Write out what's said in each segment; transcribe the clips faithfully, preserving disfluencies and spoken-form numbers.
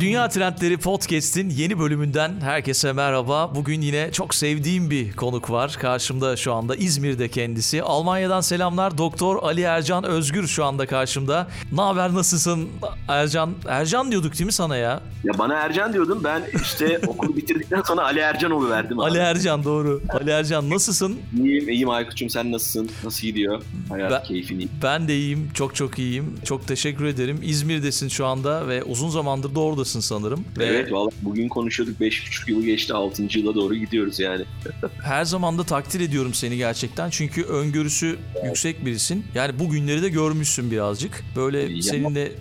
Dünya Trendleri Podcast'in yeni bölümünden herkese merhaba. Bugün yine çok sevdiğim bir konuk var. Karşımda şu anda, İzmir'de kendisi. Almanya'dan selamlar. Doktor Ali Ercan Özgür şu anda karşımda. Ne haber, nasılsın Ercan? Ercan diyorduk değil mi sana ya? Ya bana Ercan diyordun. Ben işte okulu bitirdikten sonra Ali Ercan oluverdim. Ali Ercan, doğru. Ali Ercan, nasılsın? İyiyim, iyiyim Aykut'cum. Sen nasılsın? Nasıl gidiyor? Hayat, ben, keyfin iyi. Ben de iyiyim. Çok çok iyiyim. Çok teşekkür ederim. İzmir'desin şu anda ve uzun zamandır da oradasın sanırım. Evet, vallahi bugün konuşuyorduk, beş buçuk yılı geçti, altıncı yıla doğru gidiyoruz yani. Her zaman da takdir ediyorum seni gerçekten, çünkü öngörüsü evet. yüksek birisin. Yani bu günleri de görmüşsün birazcık. Böyle yani... seninle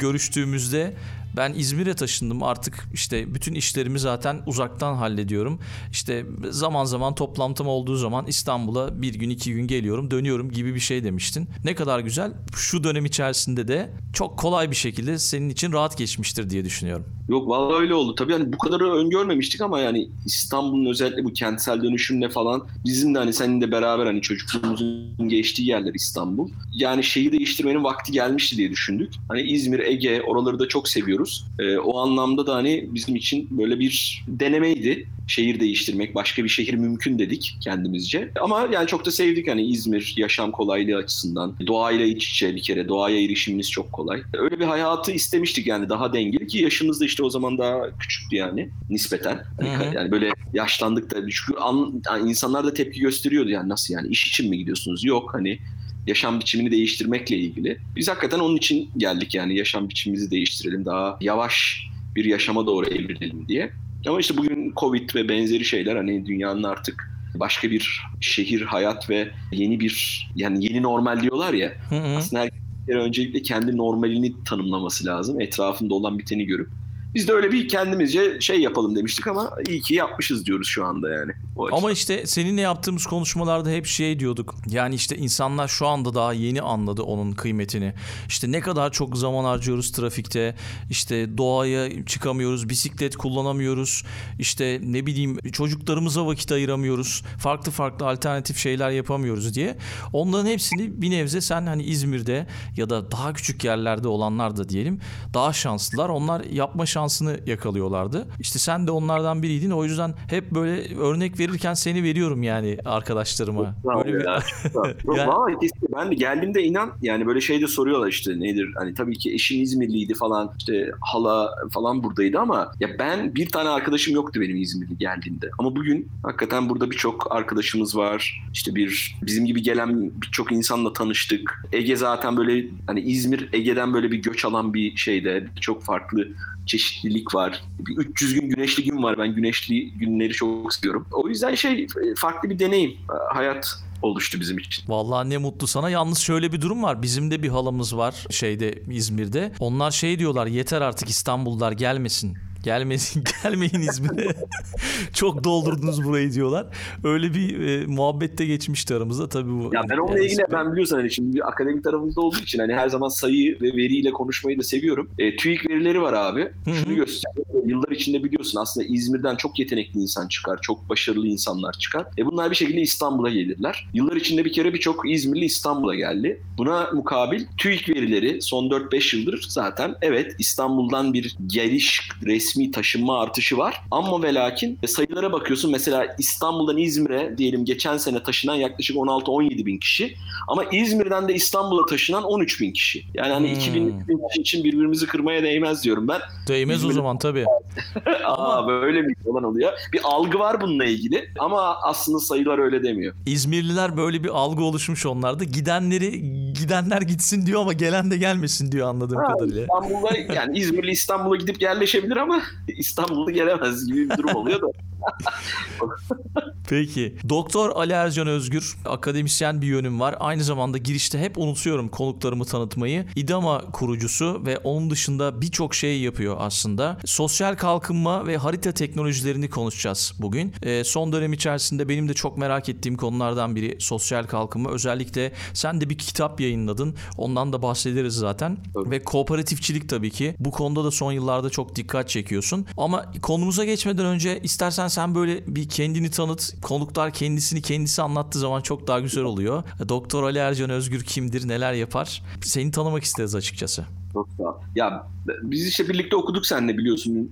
görüştüğümüzde ben İzmir'e taşındım artık, işte bütün işlerimi zaten uzaktan hallediyorum. İşte zaman zaman toplantım olduğu zaman İstanbul'a bir gün iki gün geliyorum dönüyorum gibi bir şey demiştin. Ne kadar güzel, şu dönem içerisinde de çok kolay bir şekilde senin için rahat geçmiştir diye düşünüyorum. Yok vallahi öyle oldu. Tabii yani bu kadarı öngörmemiştik ama yani İstanbul'un özellikle bu kentsel dönüşümle falan bizim de hani seninle beraber hani çocukluğumuzun geçtiği yerler İstanbul. Yani şeyi değiştirmenin vakti gelmişti diye düşündük. Hani İzmir, Ege, oraları da çok seviyoruz. Ee, o anlamda da hani bizim için böyle bir denemeydi. Şehir değiştirmek, başka bir şehir mümkün dedik kendimizce. Ama yani çok da sevdik hani İzmir yaşam kolaylığı açısından. Doğayla iç içe bir kere, doğaya erişimimiz çok kolay. Öyle bir hayatı istemiştik yani, daha dengeli ki yaşımız da işte o zaman daha küçüktü yani nispeten. Hani yani böyle yaşlandık da çünkü an, yani insanlar da tepki gösteriyordu yani, nasıl yani iş için mi gidiyorsunuz? Yok hani yaşam biçimini değiştirmekle ilgili. Biz hakikaten onun için geldik yani, yaşam biçimimizi değiştirelim, daha yavaş bir yaşama doğru evrilelim diye. Ama işte bugün Covid ve benzeri şeyler hani dünyanın artık başka bir şehir, hayat ve yeni bir yani yeni normal diyorlar ya. Hı hı. Aslında herkese öncelikle kendi normalini tanımlaması lazım. Etrafında olan biteni görüp. Biz de öyle bir kendimizce şey yapalım demiştik ama iyi ki yapmışız diyoruz şu anda yani. Ama işte seninle yaptığımız konuşmalarda hep şey diyorduk. Yani işte insanlar şu anda daha yeni anladı onun kıymetini. İşte ne kadar çok zaman harcıyoruz trafikte. İşte doğaya çıkamıyoruz. Bisiklet kullanamıyoruz. İşte ne bileyim çocuklarımıza vakit ayıramıyoruz. Farklı farklı alternatif şeyler yapamıyoruz diye. Onların hepsini bir nebze sen hani İzmir'de ya da daha küçük yerlerde olanlar da diyelim. Daha şanslılar. Onlar yapma şanslılar. Şansını yakalıyorlardı. İşte sen de onlardan biriydin. O yüzden hep böyle örnek verirken seni veriyorum yani arkadaşlarıma. Böyle bir... ya, yani... Vallahi ben de geldiğimde inan yani böyle şey de soruyorlar işte nedir? Hani tabii ki eşim İzmirliydi falan, işte hala falan buradaydı ama ya ben bir tane arkadaşım yoktu benim İzmirli geldiğimde. Ama bugün hakikaten burada birçok arkadaşımız var. İşte bir bizim gibi gelen birçok insanla tanıştık. Ege zaten böyle hani İzmir Ege'den böyle bir göç alan bir şeyde çok farklı çeşitlilik var. üç yüz gün güneşli gün var. Ben güneşli günleri çok seviyorum. O yüzden şey farklı bir deneyim. Hayat oluştu bizim için. Vallahi ne mutlu sana. Yalnız şöyle bir durum var. Bizim de bir halamız var şeyde İzmir'de. Onlar şey diyorlar, yeter artık İstanbullular gelmesin. Gelmesin, gelmeyin İzmir'e. Çok doldurdunuz burayı diyorlar. Öyle bir e, muhabbette geçmişti aramızda tabii bu. Ya ben onunla yani ilgili ben biliyorsun hani şimdi akademik tarafımızda olduğu için hani her zaman sayı ve veriyle konuşmayı da seviyorum. E, TÜİK verileri var abi. Hı-hı. Şunu gösteriyor. Yıllar içinde biliyorsun aslında İzmir'den çok yetenekli insan çıkar, çok başarılı insanlar çıkar. E bunlar bir şekilde İstanbul'a gelirler. Yıllar içinde bir kere birçok İzmirli İstanbul'a geldi. Buna mukabil TÜİK verileri son dört beş yıldır zaten evet İstanbul'dan bir geliş resmi taşınma artışı var. Ama ve lakin sayılara bakıyorsun. Mesela İstanbul'dan İzmir'e diyelim geçen sene taşınan yaklaşık on altı on yedi bin kişi. Ama İzmir'den de İstanbul'a taşınan on üç bin kişi. Yani hani hmm. iki bin kişi için birbirimizi kırmaya değmez diyorum ben. Değmez İzmir'de... o zaman tabii. Aa, böyle bir olan oluyor. Bir algı var bununla ilgili. Ama aslında sayılar öyle demiyor. İzmirliler böyle bir algı oluşmuş onlarda. Gidenleri gidenler gitsin diyor ama gelen de gelmesin diyor anladığım ha, kadarıyla. İstanbul'da yani İzmirli İstanbul'a gidip yerleşebilir ama İstanbul'u gelemez gibi bir durum oluyor da. Peki. Doktor Ali Ercan Özgür, akademisyen bir yönüm var. Aynı zamanda girişte hep unutuyorum konuklarımı tanıtmayı. İDEMA kurucusu ve onun dışında birçok şey yapıyor aslında. Sosyal kalkınma ve harita teknolojilerini konuşacağız bugün. E, son dönem içerisinde benim de çok merak ettiğim konulardan biri sosyal kalkınma. Özellikle sen de bir kitap yayınladın. Ondan da bahsederiz zaten. Evet. Ve kooperatifçilik tabii ki. Bu konuda da son yıllarda çok dikkat çekiyorsun. Ama konumuza geçmeden önce istersen sen böyle bir kendini tanıt, konuklar kendisini kendisi anlattığı zaman çok daha güzel oluyor. Doktor Ali Ercan Özgür kimdir, neler yapar? Seni tanımak isteriz açıkçası. Çok sağ. Ya biz işte birlikte okuduk seninle, biliyorsun,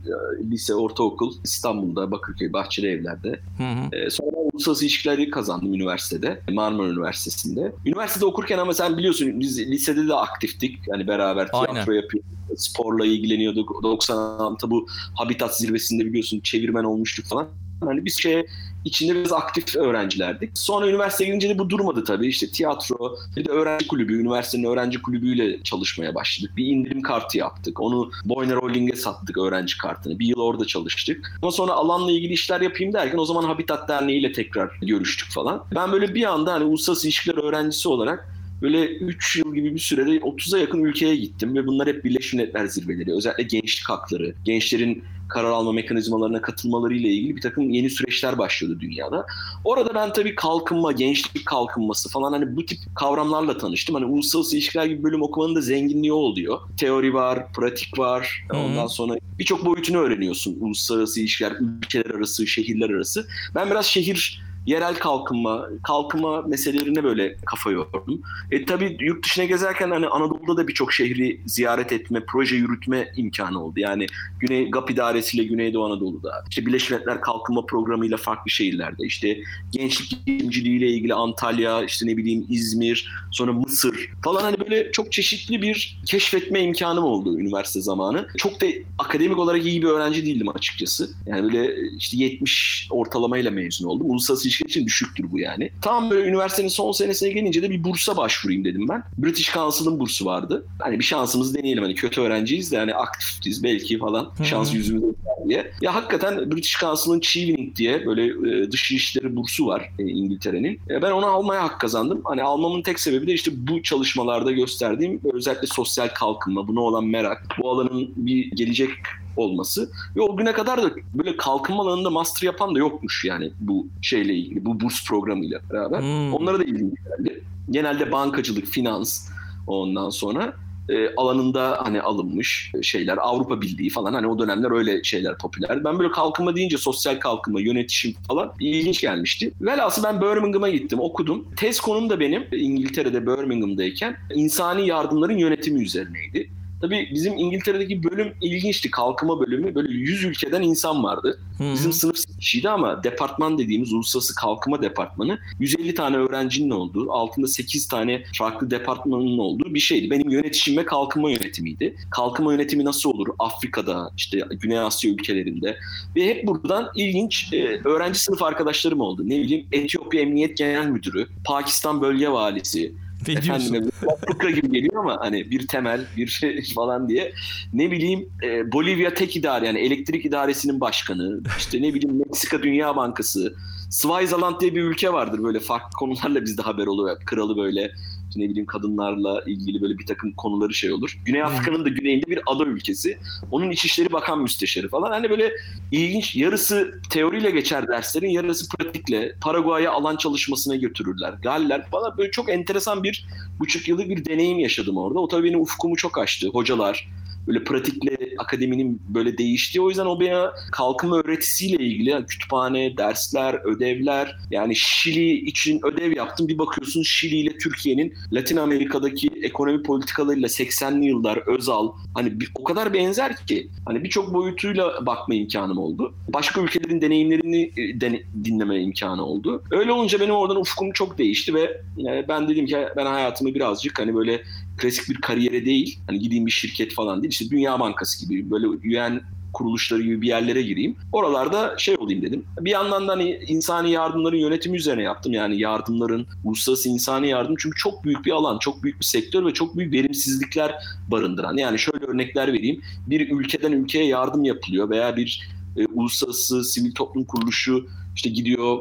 lise, ortaokul İstanbul'da, Bakırköy, Bahçeli Evler'de. Hı hı. Sonra uluslararası ilişkileri kazandım üniversitede, Marmara Üniversitesi'nde. Üniversitede okurken ama sen biliyorsun biz lisede de aktiftik. Yani beraber tiyatro Aynen. yapıyorduk, sporla ilgileniyorduk. doksan altıda bu Habitat zirvesinde biliyorsun çevirmen olmuştuk falan. Hani biz şey içinde biraz aktif öğrencilerdik. Sonra üniversiteye gidince de bu durmadı tabii. İşte tiyatro, bir de öğrenci kulübü, üniversitenin öğrenci kulübüyle çalışmaya başladık. Bir indirim kartı yaptık. Onu Boyner Holding'e sattık, öğrenci kartını. Bir yıl orada çalıştık. Ama sonra alanla ilgili işler yapayım derken o zaman Habitat Derneği'yle tekrar görüştük falan. Ben böyle bir anda hani uluslararası ilişkiler öğrencisi olarak böyle üç yıl gibi bir sürede otuza yakın ülkeye gittim ve bunlar hep Birleşmiş Milletler zirveleri, özellikle gençlik hakları, gençlerin karar alma mekanizmalarına katılmalarıyla ilgili bir takım yeni süreçler başlıyordu dünyada. Orada ben tabii kalkınma, gençlik kalkınması falan hani bu tip kavramlarla tanıştım. Hani uluslararası ilişkiler gibi bölüm okumanın da zenginliği oluyor. Teori var, pratik var. Hmm. Ondan sonra birçok boyutunu öğreniyorsun. Uluslararası ilişkiler, ülkeler arası, şehirler arası. Ben biraz şehir, yerel kalkınma, kalkınma meselelerine böyle kafa yordum. E tabii yurt dışına gezerken hani Anadolu'da da birçok şehri ziyaret etme, proje yürütme imkanı oldu. Yani Güney GAP idaresiyle Güneydoğu Anadolu'da, işte Birleşmiş Milletler Kalkınma Programı'yla farklı şehirlerde, işte gençlik girişimciliğiyle ilgili Antalya, işte ne bileyim İzmir, sonra Mısır falan, hani böyle çok çeşitli bir keşfetme imkanım oldu üniversite zamanı. Çok da akademik olarak iyi bir öğrenci değildim açıkçası. Yani böyle işte yetmiş ortalamayla mezun oldum. Uluslararası ilişkiler için düşüktür bu yani. Tam böyle üniversitenin son senesine gelince de bir bursa başvurayım dedim ben. British Council'ın bursu vardı. Hani bir şansımızı deneyelim, hani kötü öğrenciyiz de hani aktiftiz belki falan. Hmm. Şans yüzümüzde diye. Ya hakikaten British Council'ın Chevening diye böyle e, dış işleri bursu var e, İngiltere'nin. E, ben onu almaya hak kazandım. Hani almamın tek sebebi de işte bu çalışmalarda gösterdiğim özellikle sosyal kalkınma, buna olan merak, bu alanın bir gelecek olması ve o güne kadar da böyle kalkınma alanında master yapan da yokmuş yani bu şeyle ilgili, bu burs programıyla beraber. Hmm. Onlara da ilginç geldi. Genelde bankacılık, finans, ondan sonra e, alanında hani alınmış şeyler, Avrupa Birliği falan, hani o dönemler öyle şeyler popülerdi. Ben böyle kalkınma deyince sosyal kalkınma, yönetişim falan ilginç gelmişti. Velhasıl ben Birmingham'a gittim, okudum. Tez konum da benim İngiltere'de Birmingham'dayken insani yardımların yönetimi üzerineydi. Tabii bizim İngiltere'deki bölüm ilginçti. Kalkınma bölümü, böyle yüz ülkeden insan vardı. Hmm. Bizim sınıf kişiydi ama departman dediğimiz uluslararası kalkınma departmanı yüz elli tane öğrencinin olduğu, altında sekiz tane farklı departmanın olduğu bir şeydi. Benim yönetişim ve kalkınma yönetimiydi. Kalkınma yönetimi nasıl olur? Afrika'da, işte Güney Asya ülkelerinde ve hep buradan ilginç e, öğrenci sınıf arkadaşlarım oldu. Ne bileyim, Etiyopya Emniyet Genel Müdürü, Pakistan Bölge Valisi. Efendim, fıkra gibi geliyor ama hani bir temel, bir şey falan diye. Ne bileyim e, Bolivya Tek İdare, yani elektrik idaresinin başkanı, işte ne bileyim Meksika Dünya Bankası, Swaziland diye bir ülke vardır böyle farklı konularla bizde haber oluyor. Kralı böyle ne bileyim kadınlarla ilgili böyle bir takım konuları şey olur. Güney Afrika'nın da güneyinde bir ada ülkesi. Onun İçişleri Bakan Müsteşarı falan. Hani böyle ilginç, yarısı teoriyle geçer derslerin, yarısı pratikle. Paraguay'a alan çalışmasına götürürler. Galler falan, böyle çok enteresan bir buçuk yıllık bir deneyim yaşadım orada. O tabii benim ufkumu çok açtı. Hocalar, böyle pratikle akademinin böyle değiştiği, o yüzden o bana kalkınma öğretisiyle ilgili kütüphane, dersler, ödevler, yani Şili için ödev yaptım. Bir bakıyorsun Şili ile Türkiye'nin Latin Amerika'daki ekonomi politikalarıyla seksenli yıllar, Özal, hani bir, o kadar benzer ki hani birçok boyutuyla bakma imkanım oldu. Başka ülkelerin deneyimlerini den- dinleme imkanı oldu. Öyle olunca benim oradan ufkum çok değişti ve ben dedim ki ben hayatımı birazcık hani böyle klasik bir kariyere değil, hani gideyim bir şirket falan değil, işte Dünya Bankası gibi böyle U N kuruluşları gibi bir yerlere gireyim. Oralarda şey olayım dedim. Bir yandan da hani insani yardımların yönetimi üzerine yaptım. Yani yardımların, uluslararası insani yardım çünkü çok büyük bir alan, çok büyük bir sektör ve çok büyük verimsizlikler barındıran. Yani şöyle örnekler vereyim. Bir ülkeden ülkeye yardım yapılıyor veya bir e, uluslararası sivil toplum kuruluşu İşte gidiyor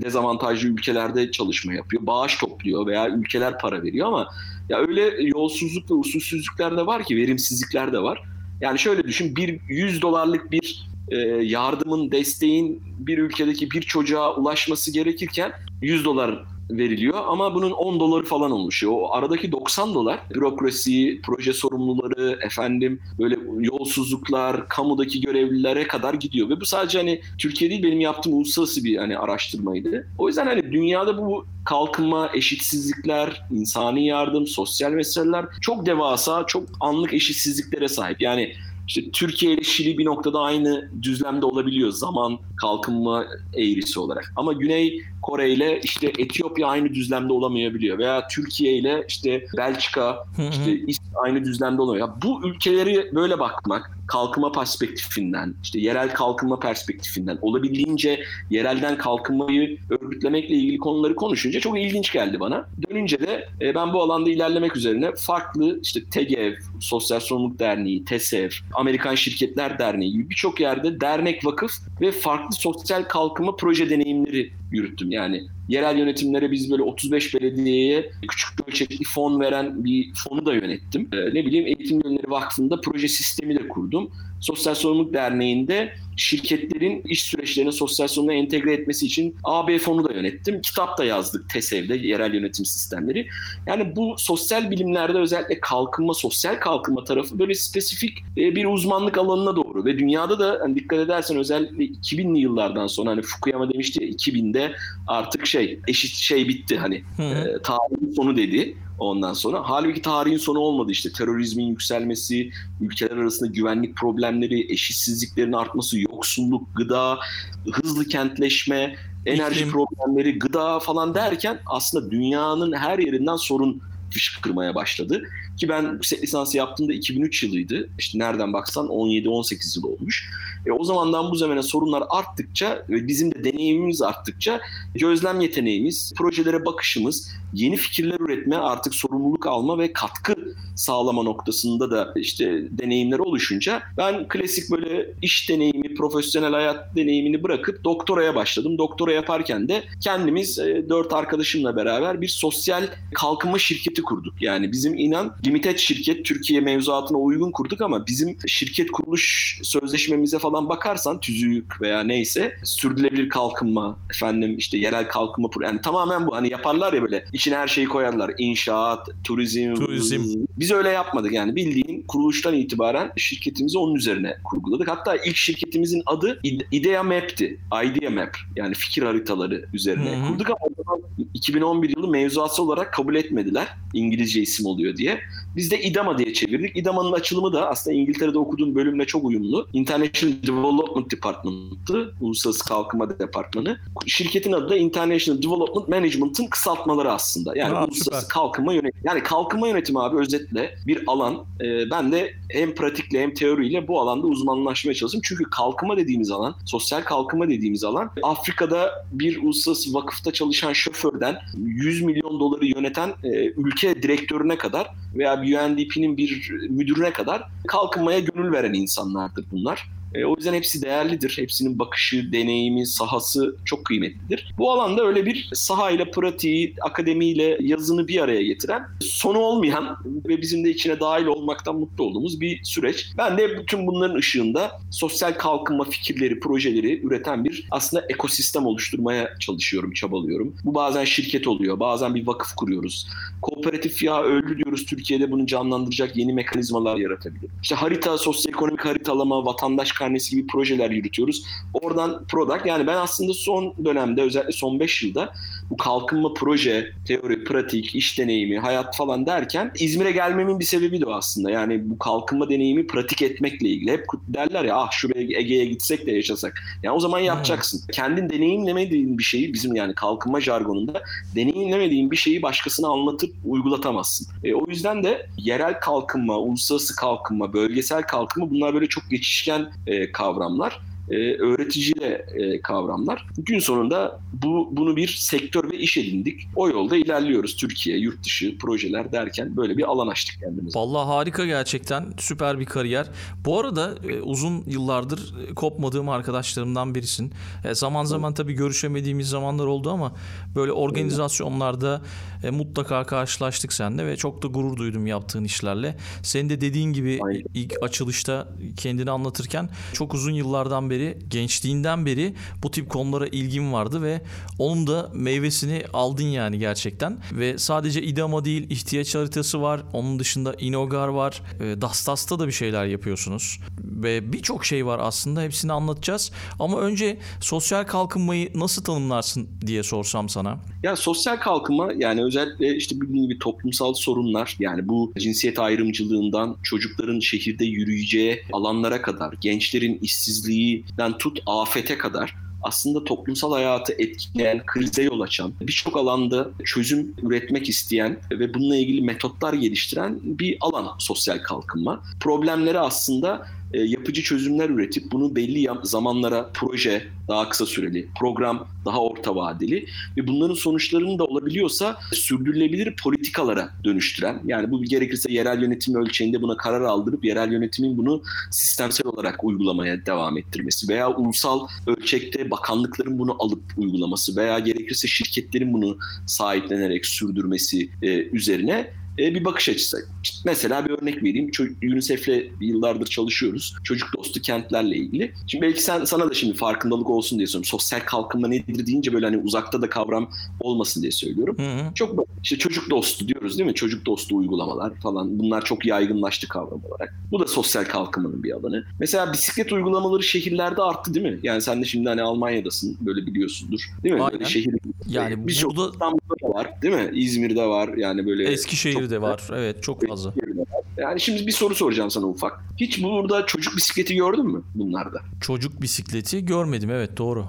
dezavantajlı ülkelerde çalışma yapıyor, bağış topluyor veya ülkeler para veriyor ama ya öyle yolsuzluk ve usulsüzlükler de var ki, verimsizlikler de var. Yani şöyle düşün, bir yüz dolarlık bir e, yardımın, desteğin bir ülkedeki bir çocuğa ulaşması gerekirken yüz dolar veriliyor ama bunun on doları falan olmuş. O aradaki doksan dolar bürokrasi, proje sorumluları, efendim böyle yolsuzluklar, kamudaki görevlilere kadar gidiyor ve bu sadece hani Türkiye değil, benim yaptığım uluslararası bir hani araştırmaydı. O yüzden hani dünyada bu kalkınma, eşitsizlikler, insani yardım, sosyal meseleler çok devasa, çok anlık eşitsizliklere sahip. Yani İşte Türkiye ile Şili bir noktada aynı düzlemde olabiliyor zaman kalkınma eğrisi olarak. Ama Güney Kore ile işte Etiyopya aynı düzlemde olamayabiliyor. Veya Türkiye ile işte Belçika, işte İsviçre aynı düzlemde olamıyor. Ya bu ülkeleri böyle bakmak, kalkınma perspektifinden, işte yerel kalkınma perspektifinden, olabildiğince yerelden kalkınmayı örgütlemekle ilgili konuları konuşunca çok ilginç geldi bana. Dönünce de ben bu alanda ilerlemek üzerine farklı işte T G E V, Sosyal Sorumluluk Derneği, TESEV, Amerikan Şirketler Derneği gibi birçok yerde dernek, vakıf ve farklı sosyal kalkınma proje deneyimleri yürüttüm. Yani yerel yönetimlere biz böyle otuz beş belediyeye küçük ölçekli fon veren bir fonu da yönettim. Ee, ne bileyim Eğitim Gönülleri Vakfı'nda proje sistemi de kurdum. Sosyal Sorumluluk Derneği'nde şirketlerin iş süreçlerini sosyal sorumluluğa entegre etmesi için A B fonu da yönettim. Kitap da yazdık TESEV'de, yerel yönetim sistemleri. Yani bu sosyal bilimlerde özellikle kalkınma, sosyal kalkınma tarafı böyle spesifik bir uzmanlık alanına doğru. Ve dünyada da hani dikkat edersen özellikle iki binli yıllardan sonra hani Fukuyama demişti iki binde artık şey eşit şey bitti hani e, tarihin sonu dedi. Ondan sonra halbuki tarihin sonu olmadı, işte terörizmin yükselmesi, ülkeler arasında güvenlik problemleri, eşitsizliklerin artması, yoksulluk, gıda, hızlı kentleşme, enerji İklim. problemleri, gıda falan derken aslında dünyanın her yerinden sorun fışkırmaya başladı. Ki ben yüksek lisansı yaptığımda iki bin üç yılıydı. İşte nereden baksan on yedi on sekiz yıl olmuş. E o zamandan bu zamana sorunlar arttıkça ve bizim de deneyimimiz arttıkça gözlem yeteneğimiz, projelere bakışımız, yeni fikirler üretme, artık sorumluluk alma ve katkı sağlama noktasında da işte deneyimler oluşunca ben klasik böyle iş deneyimi, profesyonel hayat deneyimini bırakıp doktoraya başladım. Doktora yaparken de kendimiz dört arkadaşımla beraber bir sosyal kalkınma şirketi kurduk. Yani bizim inan limited şirket, Türkiye mevzuatına uygun kurduk ama bizim şirket kuruluş sözleşmemize falan bakarsan tüzük veya neyse sürdürülebilir kalkınma, efendim işte yerel kalkınma, yani tamamen bu hani yaparlar ya böyle İçine her şeyi koyarlar. İnşaat, turizm. turizm. Biz öyle yapmadık yani. Bildiğin kuruluştan itibaren şirketimizi onun üzerine kurguladık. Hatta ilk şirketimizin adı Idea Map'ti. Idea Map. Yani fikir haritaları üzerine Hı-hı. kurduk ama iki bin on bir yılı mevzuatı olarak kabul etmediler. İngilizce isim oluyor diye. Biz de İDEMA diye çevirdik. İDEMA'nın açılımı da aslında İngiltere'de okuduğum bölümle çok uyumlu. International Development Department'tı. Uluslararası Kalkınma Departmanı. Şirketin adı da International Development Management'ın kısaltmaları aslında. Yani Aa, uluslararası süper. kalkınma yönetimi. Yani kalkınma yönetimi abi özetle bir alan. Ee, ben de hem pratikle hem teoriyle bu alanda uzmanlaşmaya çalıştım. Çünkü kalkınma dediğimiz alan, sosyal kalkınma dediğimiz alan, Afrika'da bir uluslararası vakıfta çalışan şoförden yüz milyon doları yöneten e, ülke direktörüne kadar veya U N D P'nin bir müdürüne kadar kalkınmaya gönül veren insanlardır bunlar. E, o yüzden hepsi değerlidir. Hepsinin bakışı, deneyimi, sahası çok kıymetlidir. Bu alanda öyle bir sahayla pratiği, akademiyle yazını bir araya getiren, sonu olmayan ve bizim de içine dahil olmaktan mutlu olduğumuz bir süreç. Ben de bütün bunların ışığında sosyal kalkınma fikirleri, projeleri üreten bir aslında ekosistem oluşturmaya çalışıyorum, çabalıyorum. Bu bazen şirket oluyor, bazen bir vakıf kuruyoruz. Kooperatif ya öldü diyoruz, Türkiye'de bunu canlandıracak yeni mekanizmalar yaratabilir. İşte harita, sosyoekonomik haritalama, vatandaş karnesi gibi projeler yürütüyoruz. Oradan product, yani ben aslında son dönemde özellikle son beş yılda bu kalkınma proje, teori, pratik, iş deneyimi, hayat falan derken İzmir'e gelmemin bir sebebi de aslında. Yani bu kalkınma deneyimi pratik etmekle ilgili. Hep derler ya ah şuraya Ege'ye gitsek de yaşasak. Yani o zaman yapacaksın. Hmm. Kendin deneyimlemediğin bir şeyi, bizim yani kalkınma jargonunda deneyimlemediğin bir şeyi başkasına anlatıp uygulatamazsın. E, o yüzden de yerel kalkınma, uluslararası kalkınma, bölgesel kalkınma bunlar böyle çok geçişken e, kavramlar. Ee, öğreticiyle e, kavramlar. Gün sonunda bu bunu bir sektör ve iş edindik. O yolda ilerliyoruz. Türkiye, yurt dışı projeler derken böyle bir alan açtık kendimize. Vallahi harika gerçekten. Süper bir kariyer. Bu arada e, uzun yıllardır kopmadığım arkadaşlarımdan birisin. E, zaman zaman tabii görüşemediğimiz zamanlar oldu ama böyle organizasyonlarda e, mutlaka karşılaştık seninle ve çok da gurur duydum yaptığın işlerle. Senin de dediğin gibi Aynen. ilk açılışta kendini anlatırken çok uzun yıllardan beri beri, gençliğinden beri bu tip konulara ilgim vardı ve onun da meyvesini aldın yani gerçekten. Ve sadece İDEMA değil, ihtiyaç haritası var. Onun dışında İnogar var. E, Dastas'ta da bir şeyler yapıyorsunuz. Ve birçok şey var aslında. Hepsini anlatacağız. Ama önce sosyal kalkınmayı nasıl tanımlarsın diye sorsam sana. Ya sosyal kalkınma, yani özellikle işte bildiğin gibi toplumsal sorunlar, yani bu cinsiyet ayrımcılığından çocukların şehirde yürüyeceği alanlara kadar, gençlerin işsizliğinden tut afete kadar aslında toplumsal hayatı etkileyen, krize yol açan, birçok alanda çözüm üretmek isteyen ve bununla ilgili metotlar geliştiren bir alan sosyal kalkınma. Problemleri aslında yapıcı çözümler üretip bunu belli zamanlara proje, daha kısa süreli, program daha orta vadeli ve bunların sonuçlarını da olabiliyorsa sürdürülebilir politikalara dönüştüren, yani bu gerekirse yerel yönetim ölçeğinde buna karar aldırıp yerel yönetimin bunu sistemsel olarak uygulamaya devam ettirmesi veya ulusal ölçekte bakanlıkların bunu alıp uygulaması veya gerekirse şirketlerin bunu sahiplenerek sürdürmesi üzerine bir bakış açısı. Mesela bir örnek vereyim. UNICEF'le yıllardır çalışıyoruz. Çocuk dostu kentlerle ilgili. Şimdi belki sen, sana da şimdi farkındalık olsun diye söylüyorum. Sosyal kalkınma nedir deyince böyle hani uzakta da kavram olmasın diye söylüyorum. Hı hı. Çok işte çocuk dostu diyoruz değil mi? Çocuk dostu uygulamalar falan. Bunlar çok yaygınlaştı kavram olarak. Bu da sosyal kalkınmanın bir alanı. Mesela bisiklet uygulamaları şehirlerde arttı değil mi? Yani sen de şimdi hani Almanya'dasın. Böyle biliyorsundur. Değil mi? Aynen. Şehir, yani birçok burada... İstanbul'da var değil mi? İzmir'de var. Yani böyle Eskişehir de var. Evet, çok fazla. Yani şimdi bir soru soracağım sana ufak. Hiç burada çocuk bisikleti gördün mü bunlarda? Çocuk bisikleti görmedim. Evet, doğru.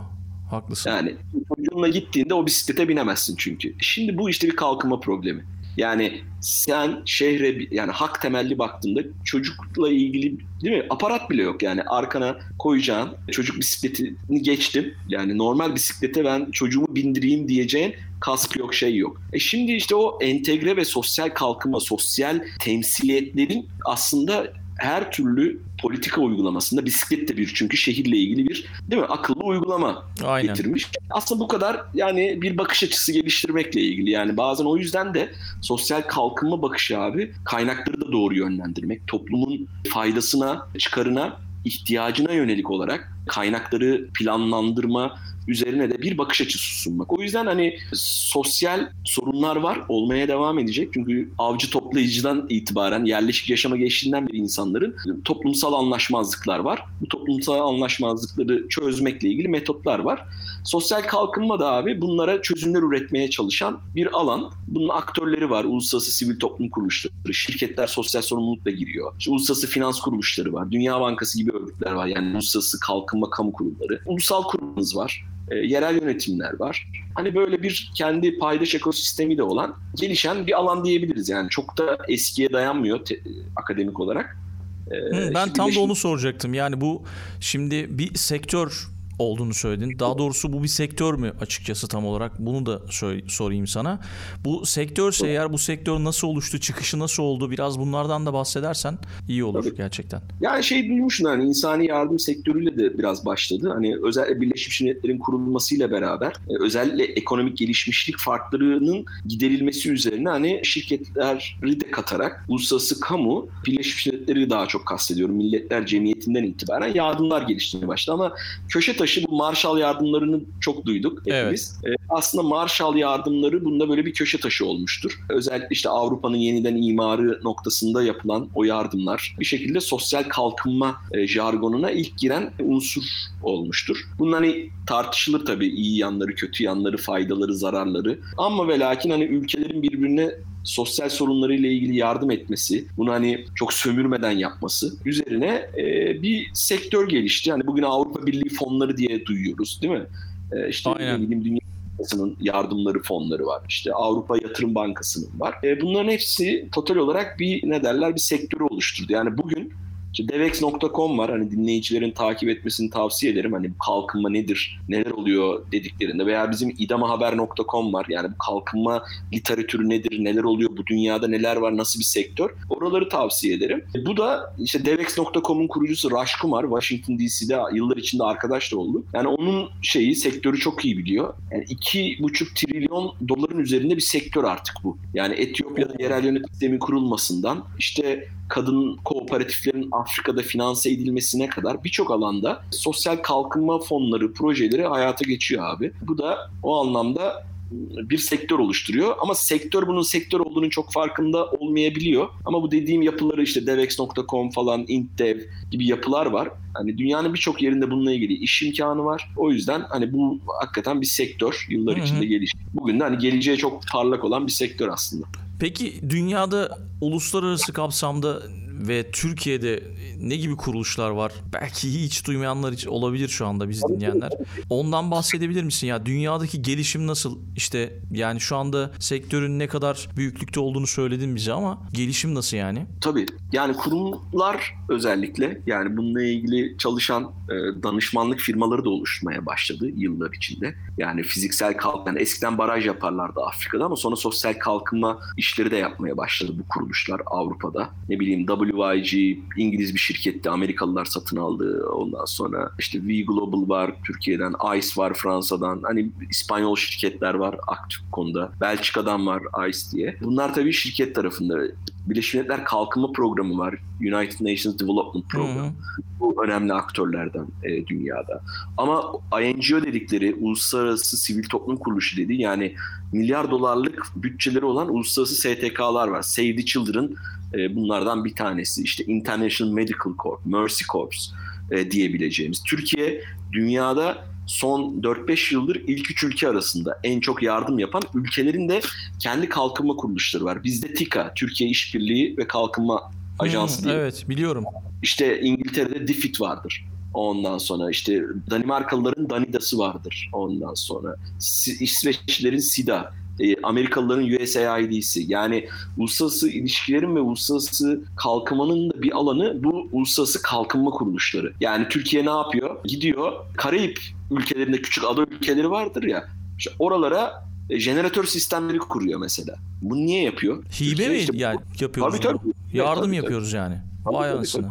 Haklısın. Yani çocuğunla gittiğinde o bisiklete binemezsin çünkü. Şimdi bu işte bir kalkınma problemi. Yani sen şehre, yani hak temelli baktığında çocukla ilgili değil mi? Aparat bile yok yani arkana koyacağın, çocuk bisikletini geçtim. Yani normal bisiklete ben çocuğumu bindireyim diyeceğin kask yok, şey yok. E şimdi işte o entegre ve sosyal kalkınma, sosyal temsiliyetlerin aslında her türlü politika uygulamasında bisiklet de bir, çünkü şehirle ilgili bir değil mi akıllı uygulama Aynen. getirmiş. Aslında bu kadar yani bir bakış açısı geliştirmekle ilgili, yani bazen o yüzden de sosyal kalkınma bakışı abi kaynakları da doğru yönlendirmek, toplumun faydasına, çıkarına, ihtiyacına yönelik olarak kaynakları planlandırma üzerine de bir bakış açısı sunmak. O yüzden hani sosyal sorunlar var, olmaya devam edecek. Çünkü avcı toplayıcıdan itibaren yerleşik yaşama geçtiğinden beri insanların toplumsal anlaşmazlıklar var. Bu toplumsal anlaşmazlıkları çözmekle ilgili metotlar var. Sosyal kalkınma da abi bunlara çözümler üretmeye çalışan bir alan. Bunun aktörleri var. Uluslararası sivil toplum kuruluşları, şirketler sosyal sorumlulukla giriyor. İşte uluslararası finans kuruluşları var. Dünya Bankası gibi örgütler var. Yani uluslararası kalkınma kamu kurumları. Ulusal kurumlarımız var. E, yerel yönetimler var. Hani böyle bir kendi paydaş ekosistemi de olan, gelişen bir alan diyebiliriz. Yani çok da eskiye dayanmıyor te- akademik olarak. E, Hı, ben tam da onu soracaktım. Yani bu şimdi bir sektör olduğunu söyledin. Daha doğrusu bu bir sektör mü açıkçası tam olarak? Bunu da sor- sorayım sana. Bu sektörse eğer, bu sektör nasıl oluştu? Çıkışı nasıl oldu? Biraz bunlardan da bahsedersen iyi olur Tabii. gerçekten. Yani şey duymuşsun hani insani yardım sektörüyle de biraz başladı. Hani özellikle Birleşmiş Milletler'in kurulmasıyla beraber özellikle ekonomik gelişmişlik farklarının giderilmesi üzerine hani şirketleri de katarak uluslararası kamu, Birleşmiş Milletler'i daha çok kastediyorum, Milletler Cemiyeti'nden itibaren yardımlar geliştirmeye başladı. Ama köşe taşı, bu Marshall yardımlarını çok duyduk hepimiz. Evet. Ee, aslında Marshall yardımları bunda böyle bir köşe taşı olmuştur. Özellikle işte Avrupa'nın yeniden imarı noktasında yapılan o yardımlar bir şekilde sosyal kalkınma e, jargonuna ilk giren unsur olmuştur. Bunun hani tartışılır tabii, iyi yanları, kötü yanları, faydaları, zararları. Ama ve lakin hani ülkelerin birbirine sosyal sorunlarıyla ilgili yardım etmesi, bunu hani çok sömürmeden yapması üzerine e, bir sektör gelişti. Hani bugün Avrupa Birliği fonları diye duyuyoruz, değil mi? E, işte bildiğim dünya Bankası'nın yardımları, fonları var. İşte Avrupa Yatırım Bankası'nın var. E, bunların hepsi total olarak bir ne derler bir sektörü oluşturdu. Yani bugün İşte Devex nokta com var. Hani dinleyicilerin takip etmesini tavsiye ederim. Hani kalkınma nedir, neler oluyor dediklerinde, veya bizim idama haber nokta com var. Yani bu kalkınma literatürü nedir, neler oluyor, bu dünyada neler var, nasıl bir sektör. Oraları tavsiye ederim. Bu da işte Devex nokta com'un kurucusu Raj Kumar, Washington D C'de yıllar içinde arkadaş da oldu. Yani onun şeyi, sektörü çok iyi biliyor. Yani iki buçuk trilyon doların üzerinde bir sektör artık bu. Yani Etiyopya'da yerel yönetim sistemi kurulmasından işte kadın kooperatiflerin Afrika'da finanse edilmesine kadar birçok alanda sosyal kalkınma fonları, projeleri hayata geçiyor abi. Bu da o anlamda bir sektör oluşturuyor. Ama sektör bunun sektör olduğunun çok farkında olmayabiliyor. Ama bu dediğim yapıları işte Devex nokta com falan, İntdev gibi yapılar var. Hani dünyanın birçok yerinde bununla ilgili iş imkanı var. O yüzden hani bu hakikaten bir sektör. Yıllar Hı-hı. içinde gelişti. Bugün de hani geleceğe çok parlak olan bir sektör aslında. Peki dünyada uluslararası kapsamda ve Türkiye'de ne gibi kuruluşlar var? Belki hiç duymayanlar hiç olabilir şu anda bizi dinleyenler. Ondan bahsedebilir misin? Ya dünyadaki gelişim nasıl? İşte yani şu anda sektörün ne kadar büyüklükte olduğunu söyledin bize ama gelişim nasıl yani? Tabii. Yani kurumlar özellikle yani bununla ilgili çalışan e, danışmanlık firmaları da oluşmaya başladı yıllar içinde. Yani fiziksel kalkınma, yani eskiden baraj yaparlardı Afrika'da ama sonra sosyal kalkınma işleri de yapmaya başladı bu kuruluşlar Avrupa'da. Ne bileyim W I G İngiliz bir şirketti. Amerikalılar satın aldı. Ondan sonra işte V Global var Türkiye'den, I C E var Fransa'dan. Hani İspanyol şirketler var aktif konuda. Belçika'dan var I C E diye. Bunlar tabii şirket tarafında. Birleşmiş Milletler Kalkınma Programı var. United Nations Development Programı. Hmm. Bu önemli aktörlerden e, dünyada. Ama I N G O dedikleri uluslararası sivil toplum kuruluşu dediği yani milyar dolarlık bütçeleri olan uluslararası S T K'lar var. Save the Children e, bunlardan bir tanesi. İşte International Medical Corps, Mercy Corps e, diyebileceğimiz. Türkiye dünyada son dört beş yıldır ilk üç ülke arasında en çok yardım yapan ülkelerin de kendi kalkınma kuruluşları var. Bizde TİKA, Türkiye İşbirliği ve Kalkınma Ajansı hmm, diye. Evet, biliyorum. İşte İngiltere'de DFID vardır. Ondan sonra işte Danimarkalıların Danida'sı vardır. Ondan sonra İsveçlilerin SİDA, Amerikalıların U S A I D'si. Yani uluslararası ilişkilerin ve uluslararası kalkınmanın da bir alanı bu uluslararası kalkınma kuruluşları. Yani Türkiye ne yapıyor? Gidiyor Karayip ülkelerinde küçük ada ülkeleri vardır ya. İşte oralara jeneratör sistemleri kuruyor mesela. Bunu niye yapıyor? Hibe mi işte yani bu... yapıyoruz? Tabii, tabii. Yardım tabii, yapıyoruz tabii. Yani. Vay anasını.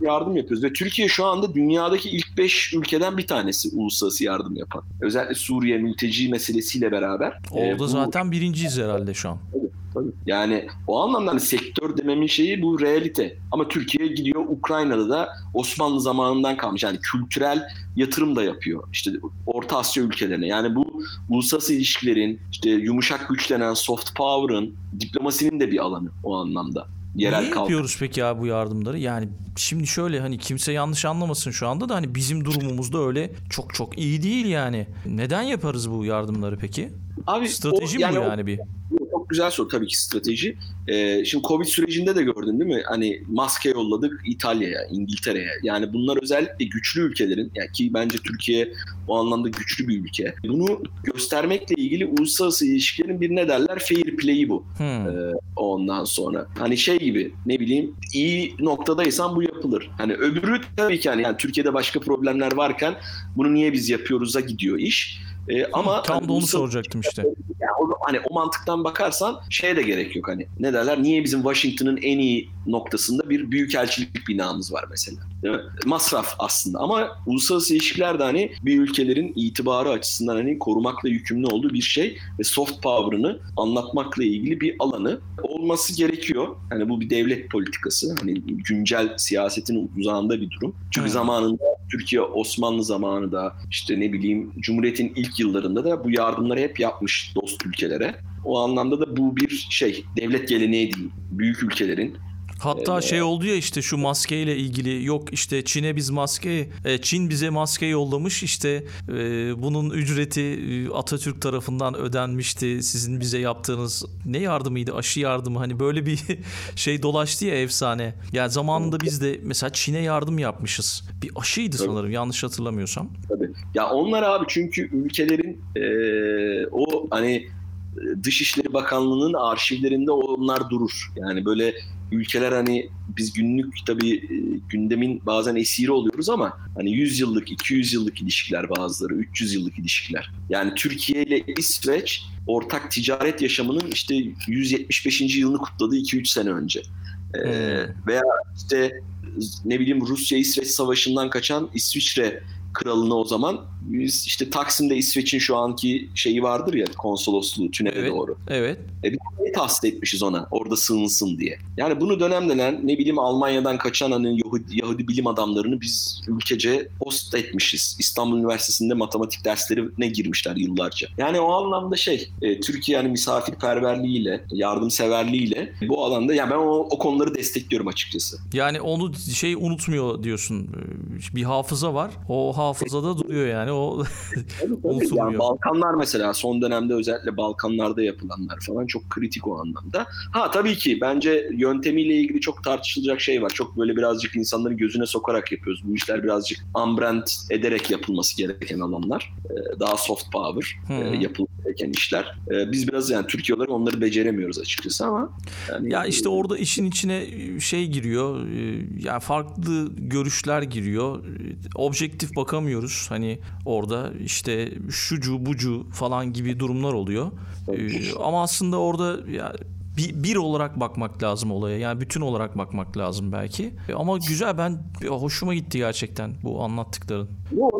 Yardım yapıyoruz ve Türkiye şu anda dünyadaki ilk beş ülkeden bir tanesi uluslararası yardım yapan. Özellikle Suriye mülteci meselesiyle beraber. Orada e, bu... zaten birinciyiz herhalde şu an. Tabii, tabii. Yani o anlamda hani sektör dememin şeyi bu realite. Ama Türkiye gidiyor Ukrayna'da da Osmanlı zamanından kalmış. Yani kültürel yatırım da yapıyor. İşte Orta Asya ülkelerine. Yani bu uluslararası ilişkilerin, işte yumuşak güç denen soft power'ın, diplomasinin de bir alanı o anlamda. Yerel Niye kaldı. yapıyoruz peki ya bu yardımları? Yani şimdi şöyle hani kimse yanlış anlamasın şu anda da hani bizim durumumuzda öyle çok çok iyi değil yani. Neden yaparız bu yardımları peki? Abi, strateji o, yani mi yani o, bir? Çok güzel soru tabii ki strateji. Ee, şimdi Covid sürecinde de gördün değil mi? Hani maske yolladık İtalya'ya, İngiltere'ye. Yani bunlar özellikle güçlü ülkelerin yani ki bence Türkiye o anlamda güçlü bir ülke. Bunu göstermekle ilgili uluslararası ilişkilerin bir ne derler? Fair play'i bu. Hmm. Ee, ondan sonra. Hani şey gibi ne bileyim iyi noktadaysan bu yapılır. Hani öbürü tabii ki hani yani Türkiye'de başka problemler varken bunu niye biz yapıyoruz'a gidiyor iş. Ee, ama tam hani da onu soracaktım işte. Yani o, hani o mantıktan bakarsan şeye de gerek yok hani. Ne derler? Niye bizim Washington'ın en iyi noktasında bir büyükelçilik binamız var mesela? Değil mi? Masraf aslında ama uluslararası ilişkiler de hani bir ülkelerin itibarı açısından hani korumakla yükümlü olduğu bir şey ve soft power'ını anlatmakla ilgili bir alanı olması gerekiyor. Hani bu bir devlet politikası. Hani güncel siyasetin uzağında bir durum. Çünkü zamanında Türkiye Osmanlı zamanı da işte ne bileyim Cumhuriyet'in ilk yıllarında da bu yardımları hep yapmış dost ülkelere. O anlamda da bu bir şey devlet geleneği değil. Büyük ülkelerin. Hatta ee, şey oldu ya işte şu maskeyle ilgili yok işte Çin'e biz maske Çin bize maske yollamış işte e, bunun ücreti Atatürk tarafından ödenmişti sizin bize yaptığınız ne yardımıydı aşı yardımı hani böyle bir şey dolaştı ya efsane. Yani zamanında biz de mesela Çin'e yardım yapmışız bir aşıydı sanırım tabii. Yanlış hatırlamıyorsam. Tabii. Ya onlar abi çünkü ülkelerin ee, o hani Dışişleri Bakanlığı'nın arşivlerinde onlar durur. Yani böyle ülkeler hani biz günlük tabii gündemin bazen esiri oluyoruz ama hani yüz yıllık, iki yüz yıllık ilişkiler bazıları, üç yüz yıllık ilişkiler. Yani Türkiye ile İsveç ortak ticaret yaşamının işte yüz yetmiş beşinci yılını kutladı iki üç sene önce. Ee, veya işte ne bileyim Rusya-İsveç savaşından kaçan İsviçre kralını o zaman. Biz işte Taksim'de İsveç'in şu anki şeyi vardır ya, konsolosluğu tünele evet, doğru. Evet. E bir şey tahsis etmişiz ona, orada sığınsın diye. Yani bunu dönemlenen, ne bileyim Almanya'dan kaçan hani Yahudi, Yahudi bilim adamlarını biz ülkece host etmişiz. İstanbul Üniversitesi'nde matematik derslerine girmişler yıllarca. Yani o anlamda şey, e, Türkiye hani misafirperverliğiyle, yardımseverliğiyle bu alanda, yani ben o, o konuları destekliyorum açıkçası. Yani onu şey unutmuyor diyorsun, bir hafıza var. O hafızada duruyor yani. O yani Balkanlar mesela son dönemde özellikle Balkanlarda yapılanlar falan çok kritik o anlamda. Ha tabii ki bence yöntemiyle ilgili çok tartışılacak şey var. Çok böyle birazcık insanların gözüne sokarak yapıyoruz. Bu işler birazcık unbrand ederek yapılması gereken alanlar. Ee, daha soft power hmm. yapılması gereken işler. Ee, biz biraz yani Türkiye olarak onları beceremiyoruz açıkçası ama. Yani ya işte orada işin içine şey giriyor. Yani farklı görüşler giriyor. Objektif bakamıyoruz. Hani orada işte şucu bucu falan gibi durumlar oluyor. Ee, ama aslında orada ya bir, bir olarak bakmak lazım olaya. Yani bütün olarak bakmak lazım belki. Ama güzel, ben hoşuma gitti gerçekten bu anlattıkların.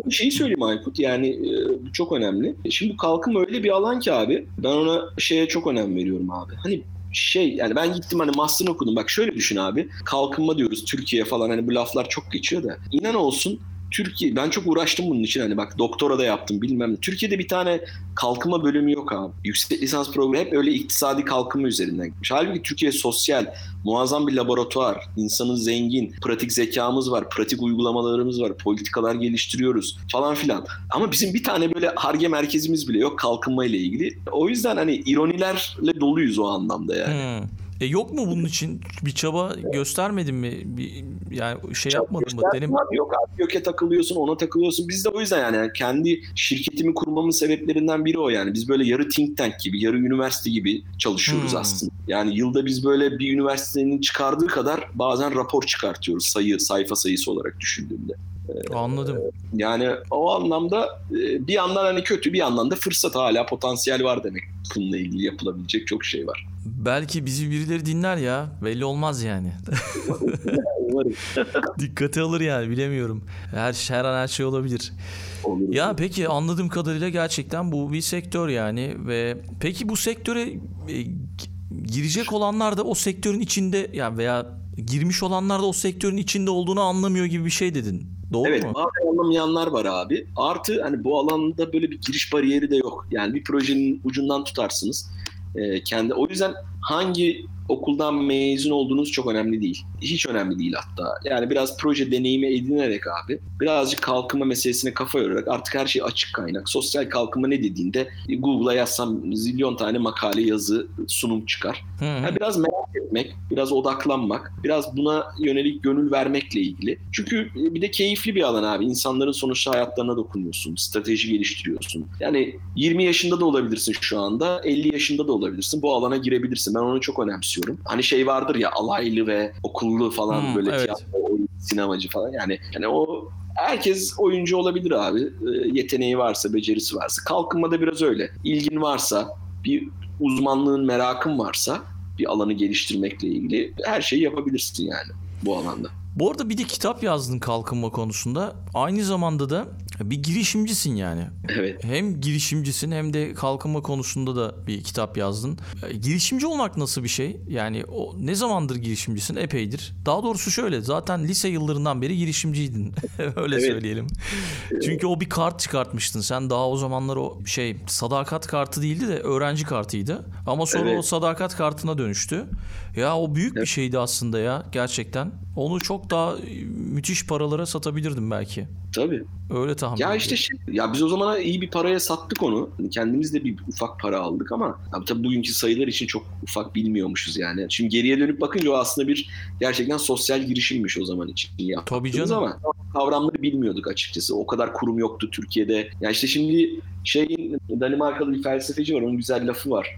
Bir şeyi söyleyeyim Aykut, yani bu çok önemli. Şimdi kalkınma öyle bir alan ki abi, ben ona şeye çok önem veriyorum abi. Hani şey yani ben gittim hani master'ını okudum. Bak şöyle düşün abi, kalkınma diyoruz Türkiye falan, hani bu laflar çok geçiyor da. İnan olsun Türkiye, ben çok uğraştım bunun için, hani bak doktora da yaptım bilmem ne. Türkiye'de bir tane kalkınma bölümü yok abi. Yüksek lisans programı hep öyle iktisadi kalkınma üzerinden gitmiş. Halbuki Türkiye sosyal, muazzam bir laboratuvar, insanın zengin, pratik zekamız var, pratik uygulamalarımız var, politikalar geliştiriyoruz falan filan. Ama bizim bir tane böyle Ar-Ge merkezimiz bile yok kalkınma ile ilgili. O yüzden hani ironilerle doluyuz o anlamda yani. Hmm. E yok mu bunun için bir çaba evet. göstermedin mi? Bir, yani şey çaba yapmadın mı? Derim... Abi, yok abi, göke takılıyorsun, ona takılıyorsun. Biz de o yüzden yani, yani kendi şirketimi kurmamın sebeplerinden biri o yani. Biz böyle yarı think tank gibi, yarı üniversite gibi çalışıyoruz hmm. aslında. Yani yılda biz böyle bir üniversitenin çıkardığı kadar bazen rapor çıkartıyoruz, sayı, sayfa sayısı olarak düşündüğümde. Anladım. Yani o anlamda bir yandan hani kötü, bir yandan da fırsat, hala potansiyel var demek. Bununla ilgili yapılabilecek çok şey var. Belki bizi birileri dinler ya. Belli olmaz yani. Dikkate alır yani, bilemiyorum. Her, her an her şey olabilir. Olur. Ya peki, anladığım kadarıyla gerçekten bu bir sektör yani. Ve peki bu sektöre e, girecek olanlar da o sektörün içinde ya, veya girmiş olanlar da o sektörün içinde olduğunu anlamıyor gibi bir şey dedin. Doğru evet, mu? Bazen anlamayanlar var abi. Artı hani bu alanda böyle bir giriş bariyeri de yok. Yani bir projenin ucundan tutarsınız. Ee, kendi. O yüzden hangi okuldan mezun olduğunuz çok önemli değil. Hiç önemli değil hatta. Yani biraz proje deneyimi edinerek abi, birazcık kalkınma meselesine kafa yorarak, artık her şey açık kaynak. Sosyal kalkınma ne dediğinde Google'a yazsam zilyon tane makale, yazı, sunum çıkar. Yani biraz merak etmek, biraz odaklanmak, biraz buna yönelik gönül vermekle ilgili. Çünkü bir de keyifli bir alan abi. İnsanların sonuçta hayatlarına dokunuyorsun. Strateji geliştiriyorsun. Yani yirmi yaşında da olabilirsin şu anda. elli yaşında da olabilirsin. Bu alana girebilirsin. Ben onu çok önemsiyorum. Hani şey vardır ya, alaylı ve okullu falan hmm, böyle evet. tiyatro, sinemacı falan yani, yani o herkes oyuncu olabilir abi, e, yeteneği varsa, becerisi varsa. Kalkınmada biraz öyle. İlgin varsa, bir uzmanlığın, merakın varsa bir alanı geliştirmekle ilgili her şeyi yapabilirsin yani bu alanda. Bu arada bir de kitap yazdın kalkınma konusunda. Aynı zamanda da bir girişimcisin yani. Evet. Hem girişimcisin hem de kalkınma konusunda da bir kitap yazdın. Girişimci olmak nasıl bir şey? Yani o, ne zamandır girişimcisin? Epeydir. Daha doğrusu şöyle, zaten lise yıllarından beri girişimciydin. Öyle evet. söyleyelim. Evet. Çünkü o bir kart çıkartmıştın. Sen daha o zamanlar o şey sadakat kartı değildi de öğrenci kartıydı. Ama sonra evet. o sadakat kartına dönüştü. Ya o büyük evet. bir şeydi aslında ya, gerçekten. Onu çok daha müthiş paralara satabilirdim belki. Tabii. Öyle tahmin Ya işte şey, ya biz o zamana iyi bir paraya sattık onu. Kendimiz de bir ufak para aldık ama tabii bugünkü sayılar için çok ufak bilmiyormuşuz yani. Şimdi geriye dönüp bakınca o aslında bir gerçekten sosyal girişimmiş o zaman için. Tabii canım. Ama kavramları bilmiyorduk açıkçası. O kadar kurum yoktu Türkiye'de. Ya işte şimdi şeyin, Danimarkalı bir felsefeci var, onun güzel lafı var.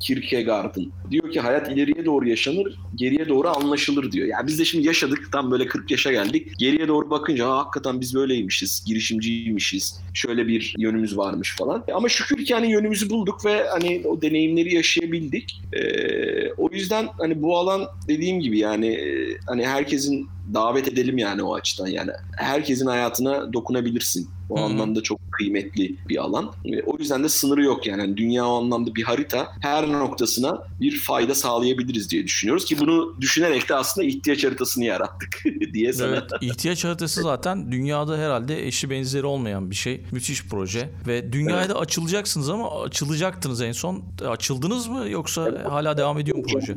Kierkegaard'ın. Diyor ki hayat ileriye doğru yaşanır, geriye doğru anlaşılır diyor. Yani biz de şimdi yaşadık, tam böyle kırk yaşa geldik. Geriye doğru bakınca hakikaten biz böyleymişiz, girişimciymişiz, şöyle bir yönümüz varmış falan. Ama şükür ki hani yönümüzü bulduk ve hani o deneyimleri yaşayabildik. Ee, o yüzden hani bu alan dediğim gibi yani hani herkesin davet edelim yani o açıdan. Yani herkesin hayatına dokunabilirsin. O hmm. anlamda çok kıymetli bir alan. O yüzden de sınırı yok yani. yani. Dünya o anlamda bir harita, her noktasına bir fayda sağlayabiliriz diye düşünüyoruz ki bunu düşünerek de aslında ihtiyaç haritasını yarattık diye sana. Evet, ihtiyaç haritası zaten dünyada herhalde eşi benzeri olmayan bir şey. Müthiş proje ve dünyaya evet. da açılacaksınız ama açılacaktınız en son. Açıldınız mı yoksa evet. hala devam ediyor mu proje?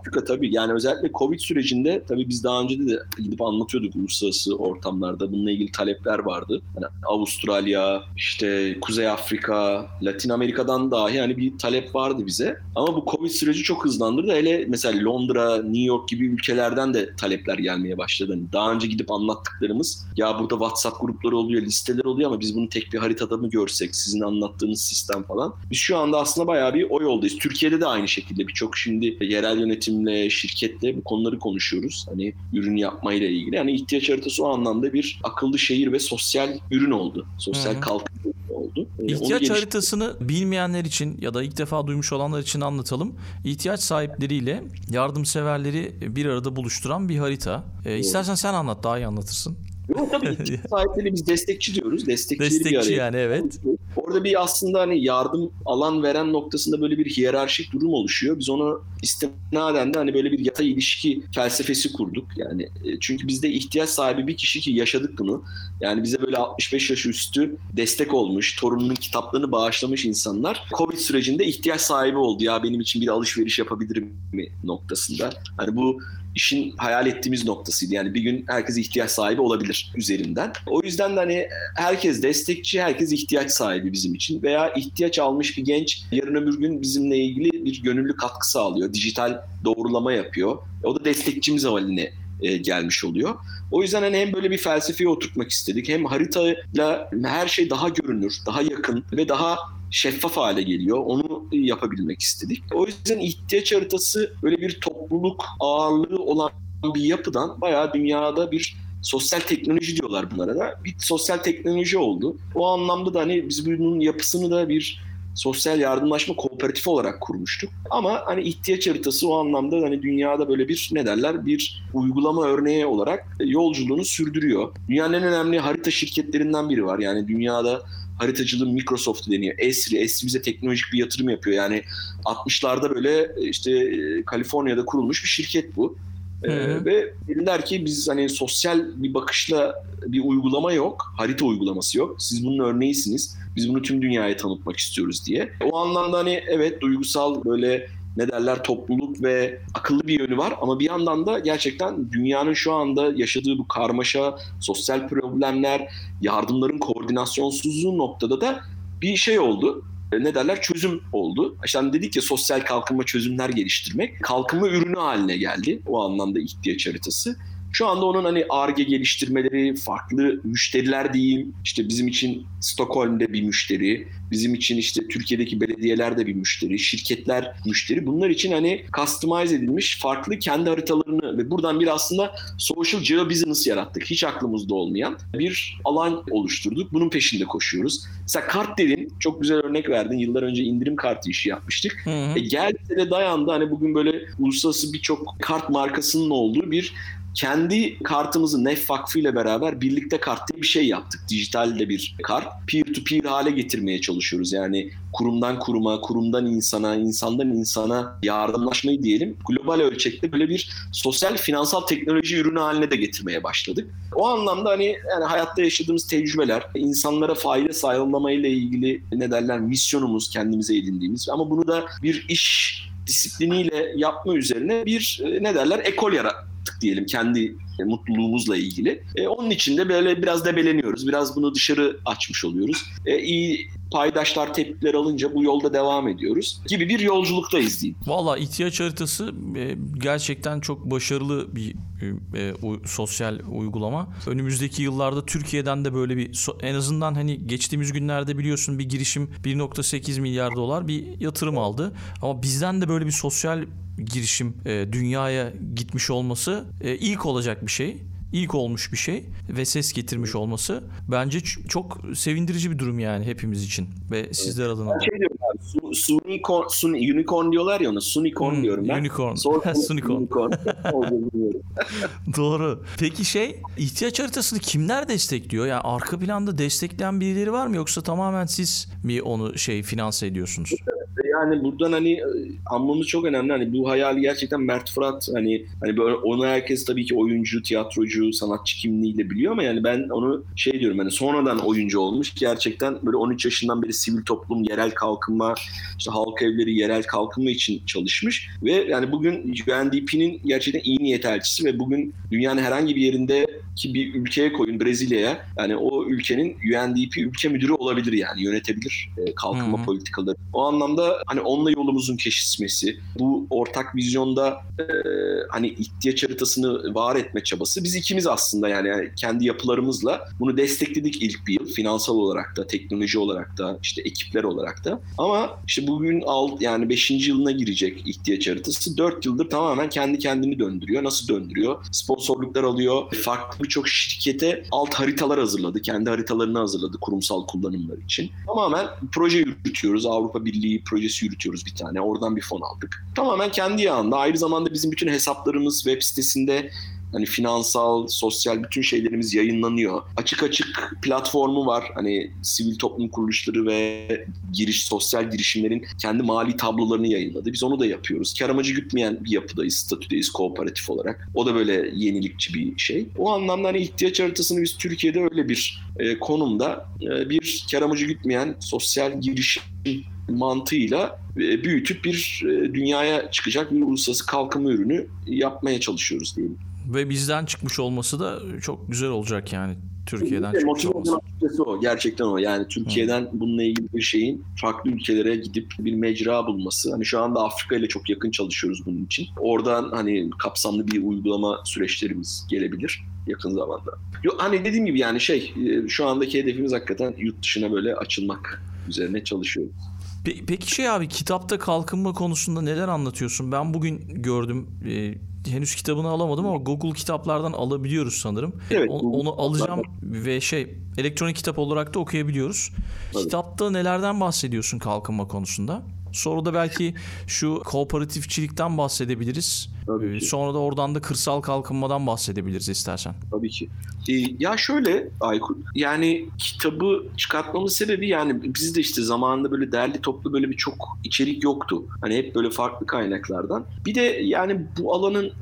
Afrika tabii. Yani özellikle Covid sürecinde tabii biz daha önce de gidip anlatıyorduk uluslararası ortamlarda. Bununla ilgili talepler vardı. Yani Avustralya, işte Kuzey Afrika, Latin Amerika'dan dahi yani bir talep vardı bize. Ama bu Covid süreci çok hızlandırdı. Hele mesela Londra, New York gibi ülkelerden de talepler gelmeye başladı. Yani daha önce gidip anlattıklarımız, ya burada WhatsApp grupları oluyor, listeler oluyor ama biz bunu tek bir haritada mı görsek, sizin anlattığınız sistem falan. Biz şu anda aslında bayağı bir o yoldayız. Türkiye'de de aynı şekilde birçok şimdi yerel yönetimle, şirketle bu konuları konuşuyoruz. Hani ürün yapmayla ilgili. Yani ihtiyaç haritası o anlamda bir akıllı şehir ve sosyal ürün oldu. Sosyal kalkınma oldu. Ee, İhtiyaç haritasını bilmeyenler için ya da ilk defa duymuş olanlar için anlatalım. İhtiyaç sahipleriyle yardımseverleri bir arada buluşturan bir harita. Ee, istersen sen anlat, daha iyi anlatırsın. Yok tabii ihtiyaç sahipleri biz destekçi diyoruz. Destekçileri Destekçi bir yani evet. Orada bir aslında hani yardım alan veren noktasında böyle bir hiyerarşik durum oluşuyor. Biz onu istinaden de hani böyle bir yatay ilişki felsefesi kurduk. Yani çünkü bizde ihtiyaç sahibi bir kişi ki yaşadık bunu. Yani bize böyle altmış beş yaş üstü destek olmuş, torununun kitaplarını bağışlamış insanlar Covid sürecinde ihtiyaç sahibi oldu. Ya benim için bir alışveriş yapabilirim mi noktasında. Hani bu işin hayal ettiğimiz noktasıydı. Yani bir gün herkes ihtiyaç sahibi olabilir üzerinden. O yüzden de hani herkes destekçi, herkes ihtiyaç sahibi bizim için. Veya ihtiyaç almış bir genç yarın öbür gün bizimle ilgili bir gönüllü katkı sağlıyor. Dijital doğrulama yapıyor. O da destekçimiz havaline gelmiş oluyor. O yüzden hani hem böyle bir felsefeye oturtmak istedik. Hem haritayla her şey daha görünür, daha yakın ve daha şeffaf hale geliyor. Onu yapabilmek istedik. O yüzden ihtiyaç haritası böyle bir topluluk ağırlığı olan bir yapıdan bayağı dünyada bir sosyal teknoloji diyorlar bunlara da. Bir sosyal teknoloji oldu. O anlamda da hani biz bunun yapısını da bir sosyal yardımlaşma kooperatifi olarak kurmuştuk. Ama hani ihtiyaç haritası o anlamda hani dünyada böyle bir ne derler bir uygulama örneği olarak yolculuğunu sürdürüyor. Dünyanın en önemli harita şirketlerinden biri var. Yani dünyada haritacılığın Microsoft'u deniyor. Esri, Esri bize teknolojik bir yatırım yapıyor. Yani altmışlarda böyle işte Kaliforniya'da kurulmuş bir şirket bu. Ee, ve dediler ki biz hani sosyal bir bakışla bir uygulama yok. Harita uygulaması yok. Siz bunun örneğisiniz. Biz bunu tüm dünyaya tanıtmak istiyoruz diye. O anlamda hani evet duygusal böyle ne derler topluluk ve akıllı bir yönü var ama bir yandan da gerçekten dünyanın şu anda yaşadığı bu karmaşa, sosyal problemler, yardımların koordinasyonsuzluğu noktada da bir şey oldu. Ne derler çözüm oldu. İşte hani dedik ya sosyal kalkınma çözümler geliştirmek. Kalkınma ürünü haline geldi. O anlamda ihtiyaç haritası. Şu anda onun hani Ar-Ge geliştirmeleri, farklı müşteriler diyeyim. İşte bizim için Stockholm'de bir müşteri, bizim için işte Türkiye'deki belediyeler de bir müşteri, şirketler müşteri. Bunlar için hani customize edilmiş farklı kendi haritalarını ve buradan bir aslında social geobusiness yarattık. Hiç aklımızda olmayan bir alan oluşturduk. Bunun peşinde koşuyoruz. Mesela kart dedin, çok güzel örnek verdin. Yıllar önce indirim kartı işi yapmıştık. Hı hı. E geldi de dayandı. Hani bugün böyle uluslararası birçok kart markasının olduğu bir kendi kartımızı Nef Vakfı ile beraber birlikte kart diye bir şey yaptık. Dijital de bir kart. Peer to peer hale getirmeye çalışıyoruz. Yani kurumdan kuruma, kurumdan insana, insandan insana yardımlaşmayı diyelim. Global ölçekte böyle bir sosyal finansal teknoloji ürünü haline de getirmeye başladık. O anlamda hani yani hayatta yaşadığımız tecrübeler, insanlara fayda sağlamayla ilgili ne derler misyonumuz kendimize edindiğimiz ama bunu da bir iş disipliniyle yapma üzerine bir ne derler ekol yarattık diyelim kendi mutluluğumuzla ilgili. E, onun için de böyle biraz debeleniyoruz. Biraz bunu dışarı açmış oluyoruz. E, iyi paydaşlar tepkiler alınca bu yolda devam ediyoruz gibi bir yolculuktayız diyeyim. Valla ihtiyaç haritası e, gerçekten çok başarılı bir e, u, sosyal uygulama. Önümüzdeki yıllarda Türkiye'den de böyle bir en azından hani geçtiğimiz günlerde biliyorsun bir girişim bir virgül sekiz milyar dolar bir yatırım aldı. Ama bizden de böyle bir sosyal girişim e, dünyaya gitmiş olması e, ilk olacak bir şey. ilk olmuş bir şey ve ses getirmiş olması bence çok sevindirici bir durum yani hepimiz için ve sizler evet. adına. Şey diyorum abi, su, sunicorn, sun, unicorn diyorlar ya ona, sunicorn hmm, diyorum ben. Unicorn. Sunicorn. Doğru. Peki şey, ihtiyaç haritasını kimler destekliyor? Yani arka planda destekleyen birileri var mı yoksa tamamen siz mi onu şey finanse ediyorsunuz? Yani buradan hani anmamız çok önemli. Hani bu hayali gerçekten Mert Fırat hani hani böyle onu herkes tabii ki oyuncu, tiyatrocu, sanatçı kimliğiyle biliyor ama yani ben onu şey diyorum hani sonradan oyuncu olmuş. Gerçekten böyle on üç yaşından beri sivil toplum, yerel kalkınma, işte halk evleri, yerel kalkınma için çalışmış ve yani bugün U N D P'nin gerçekten iyi niyet elçisi ve bugün dünyanın herhangi bir yerindeki bir ülkeye koyun, Brezilya'ya, yani o ülkenin U N D P ülke müdürü olabilir yani yönetebilir kalkınma hmm. politikaları. O anlamda hani onunla yolumuzun kesişmesi, bu ortak vizyonda e, hani ihtiyaç haritasını var etme çabası. Biz ikimiz aslında yani, yani kendi yapılarımızla bunu destekledik ilk bir yıl. Finansal olarak da, teknoloji olarak da, işte ekipler olarak da. Ama işte bugün alt, yani beşinci yılına girecek ihtiyaç haritası. dört yıldır tamamen kendi kendini döndürüyor. Nasıl döndürüyor? Sponsorluklar alıyor. Farklı birçok şirkete alt haritalar hazırladı. Kendi haritalarını hazırladı kurumsal kullanımlar için. Tamamen proje yürütüyoruz. Avrupa Birliği proje yürütüyoruz bir tane. Oradan bir fon aldık. Tamamen kendi yağında. Ayrı zamanda bizim bütün hesaplarımız web sitesinde hani finansal, sosyal bütün şeylerimiz yayınlanıyor. Açık açık platformu var. Hani sivil toplum kuruluşları ve giriş sosyal girişimlerin kendi mali tablolarını yayınladı. Biz onu da yapıyoruz. Kar amacı gütmeyen bir yapıdayız, statüdeyiz kooperatif olarak. O da böyle yenilikçi bir şey. O anlamda hani ihtiyaç haritasını biz Türkiye'de öyle bir e, konumda e, bir kar amacı gütmeyen sosyal girişim mantığıyla büyütüp bir dünyaya çıkacak bir uluslararası kalkınma ürünü yapmaya çalışıyoruz diyelim. Ve bizden çıkmış olması da çok güzel olacak yani. Türkiye'den çıkmış olması. O, gerçekten o. Yani Türkiye'den hmm. bununla ilgili bir şeyin farklı ülkelere gidip bir mecra bulması. Hani şu anda Afrika ile çok yakın çalışıyoruz bunun için. Oradan hani kapsamlı bir uygulama süreçlerimiz gelebilir yakın zamanda. Yo, hani dediğim gibi yani şey şu andaki hedefimiz hakikaten yurt dışına böyle açılmak üzerine çalışıyoruz. Peki şey abi, kitapta kalkınma konusunda neler anlatıyorsun? Ben bugün gördüm, e, henüz kitabını alamadım ama Google kitaplardan alabiliyoruz sanırım. Evet, o, onu alacağım ve şey elektronik kitap olarak da okuyabiliyoruz. Evet. Kitapta nelerden bahsediyorsun kalkınma konusunda? Sonra da belki şu kooperatifçilikten bahsedebiliriz. Sonra da oradan da kırsal kalkınmadan bahsedebiliriz istersen. Tabii ki. Ee, ya şöyle Aykut, yani kitabı çıkartmamın sebebi yani biz de işte zamanında böyle derli toplu böyle bir çok içerik yoktu. Hani hep böyle farklı kaynaklardan. Bir de yani bu alanın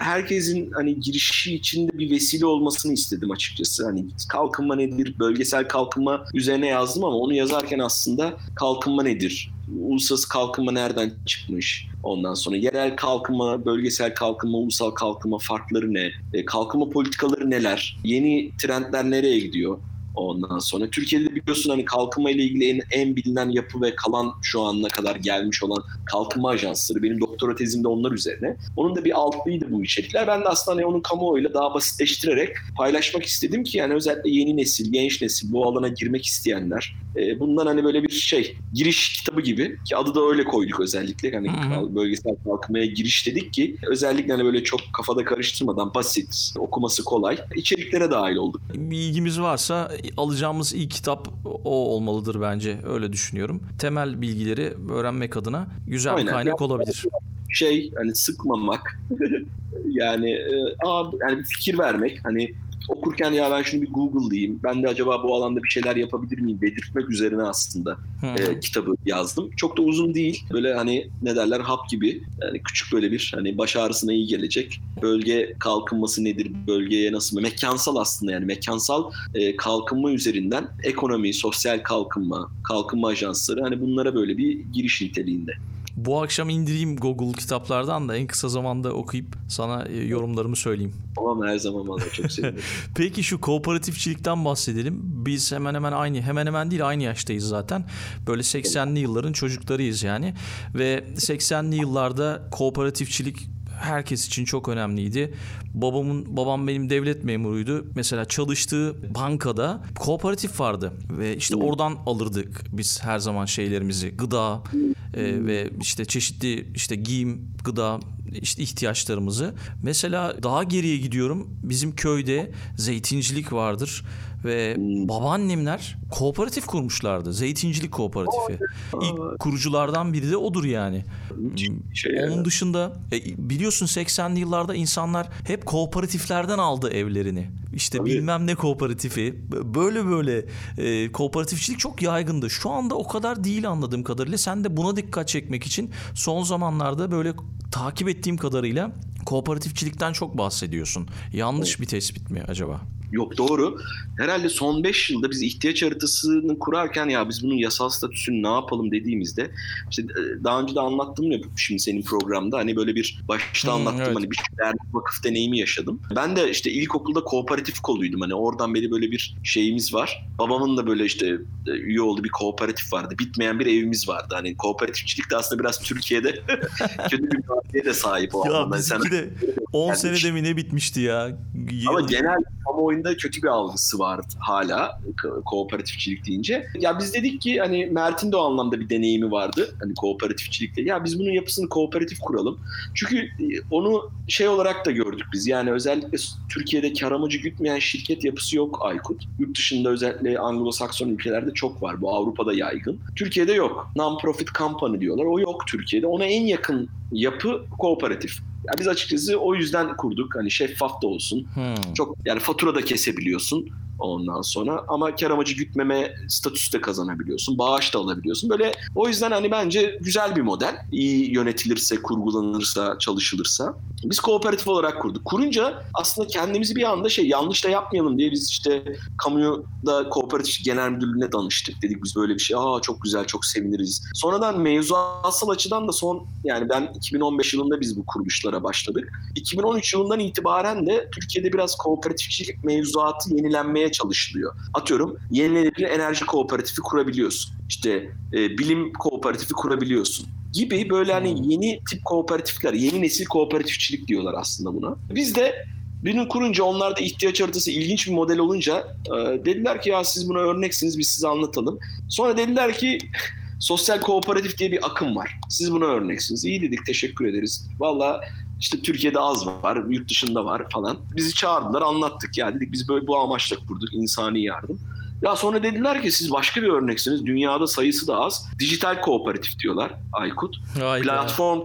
herkesin hani girişi içinde bir vesile olmasını istedim açıkçası. Hani kalkınma nedir? Bölgesel kalkınma üzerine yazdım ama onu yazarken aslında kalkınma nedir? Uluslararası kalkınma nereden çıkmış? Ondan sonra yerel kalkınma, bölgesel kalkınma, ulusal kalkınma farkları ne? E, kalkınma politikaları neler? Yeni trendler nereye gidiyor? Ondan sonra Türkiye'de biliyorsun hani kalkınma ile ilgili en, en bilinen yapı ve kalan şu anına kadar gelmiş olan kalkınma ajansları. Benim doktora tezimde onlar üzerine. Onun da bir altlıydı bu içerikler. Ben de aslında hani onun kamuoyuyla daha basitleştirerek paylaşmak istedim ki yani özellikle yeni nesil, genç nesil bu alana girmek isteyenler e, bundan hani böyle bir şey giriş kitabı gibi ki adı da öyle koyduk özellikle. Hani hmm. bölgesel kalkınmaya giriş dedik ki özellikle hani böyle çok kafada karıştırmadan basit, okuması kolay içeriklere dahil olduk. Bir ilgimiz varsa alacağımız ilk kitap o olmalıdır bence. Öyle düşünüyorum. Temel bilgileri öğrenmek adına güzel Aynen. bir kaynak olabilir. Şey hani sıkmamak yani, a, yani fikir vermek hani okurken ya ben şunu bir Google'layayım. Ben de acaba bu alanda bir şeyler yapabilir miyim dedirtmek üzerine aslında e, kitabı yazdım. Çok da uzun değil. Böyle hani ne derler hap gibi. Yani küçük böyle bir hani baş ağrısına iyi gelecek. Bölge kalkınması nedir? Bölgeye nasıl? Mekansal aslında yani mekansal e, kalkınma üzerinden ekonomi, sosyal kalkınma, kalkınma ajansları hani bunlara böyle bir giriş niteliğinde. Bu akşam indireyim Google kitaplardan da en kısa zamanda okuyup sana yorumlarımı söyleyeyim. Tamam, her zaman bana çok sevinirim. Peki şu kooperatifçilikten bahsedelim. Biz hemen hemen aynı, hemen hemen değil aynı yaştayız zaten. Böyle seksenli yılların çocuklarıyız yani. Ve seksenli yıllarda kooperatifçilik herkes için çok önemliydi. Babamın babam benim devlet memuruydu. Mesela çalıştığı bankada kooperatif vardı ve işte oradan alırdık biz her zaman şeylerimizi, gıda e, ve işte çeşitli işte giyim, gıda, işte ihtiyaçlarımızı. Mesela daha geriye gidiyorum. Bizim köyde zeytincilik vardır ve babaannemler kooperatif kurmuşlardı. Zeytincilik kooperatifi. İlk kuruculardan biri de odur yani. Onun dışında biliyorsun seksenli yıllarda insanlar hep kooperatiflerden aldı evlerini. İşte tabii, bilmem ne kooperatifi. Böyle böyle e, kooperatifçilik çok yaygındı. Şu anda o kadar değil anladığım kadarıyla. Sen de buna dikkat çekmek için son zamanlarda böyle takip ettiğim kadarıyla kooperatifçilikten çok bahsediyorsun. Yanlış evet. bir tespit mi acaba? Yok, doğru. Herhalde son beş yılda biz ihtiyaç haritasını kurarken ya biz bunun yasal statüsünü ne yapalım dediğimizde, işte daha önce de anlattım ya şimdi senin programda, hani böyle bir başta hmm, anlattım evet. hani bir dernek vakıf deneyimi yaşadım. Ben de işte ilkokulda kooperatif koluydum, hani oradan beri böyle bir şeyimiz var. Babamın da böyle işte üye olduğu bir kooperatif vardı. Bitmeyen bir evimiz vardı. Hani kooperatifçilik de aslında biraz Türkiye'de kötü bir ülkeye de sahip o anlamda. Ya bizimki de on senede mi ne bitmişti ya? Ama genel kamuoyunda da kötü bir algısı var hala ko- kooperatifçilik deyince. Ya biz dedik ki hani Mert'in de o anlamda bir deneyimi vardı. Hani kooperatifçilikte. Ya biz bunun yapısını kooperatif kuralım. Çünkü onu şey olarak da gördük biz. Yani özellikle Türkiye'de kar amacı gütmeyen şirket yapısı yok Aykut. Yurt dışında özellikle Anglo-Sakson ülkelerde çok var. Bu Avrupa'da yaygın. Türkiye'de yok. Non-profit company diyorlar. O yok Türkiye'de. Ona en yakın yapı kooperatif. Ya biz açıkçası o yüzden kurduk. Hani şeffaf da olsun. Hmm. Çok yani fatura da kesebiliyorsun ondan sonra, ama kar amacı gütmeme statüsü de kazanabiliyorsun. Bağış da alabiliyorsun. Böyle o yüzden hani bence güzel bir model. İyi yönetilirse, kurgulanırsa, çalışılırsa. Biz kooperatif olarak kurduk. Kurunca aslında kendimizi bir anda şey, yanlış da yapmayalım diye biz işte kamuda kooperatif genel müdürlüğüne danıştık. Dedik biz böyle bir şey. Aa çok güzel, çok seviniriz. Sonradan mevzuatsal açıdan da son yani ben iki bin on beş yılında biz bu kuruluşlara başladık. iki bin on üç yılından itibaren de Türkiye'de biraz kooperatifçilik mevzuatı yenilenmeye çalışılıyor. Atıyorum yenilenebilir enerji kooperatifi kurabiliyorsun. İşte e, bilim kooperatifi kurabiliyorsun gibi böyle hani yeni tip kooperatifler, yeni nesil kooperatifçilik diyorlar aslında buna. Biz de birini kurunca, onlar da ihtiyaç haritası ilginç bir model olunca e, dediler ki ya siz buna örneksiniz, biz size anlatalım. Sonra dediler ki sosyal kooperatif diye bir akım var. Siz buna örneksiniz. İyi dedik, teşekkür ederiz. Vallahi İşte Türkiye'de az var, yurt dışında var falan. Bizi çağırdılar, anlattık ya. Dedik biz böyle bu amaçla kurduk, insani yardım. Ya sonra dediler ki siz başka bir örneksiniz. Dünyada sayısı da az. Dijital kooperatif diyorlar Aykut. Hayda. Platform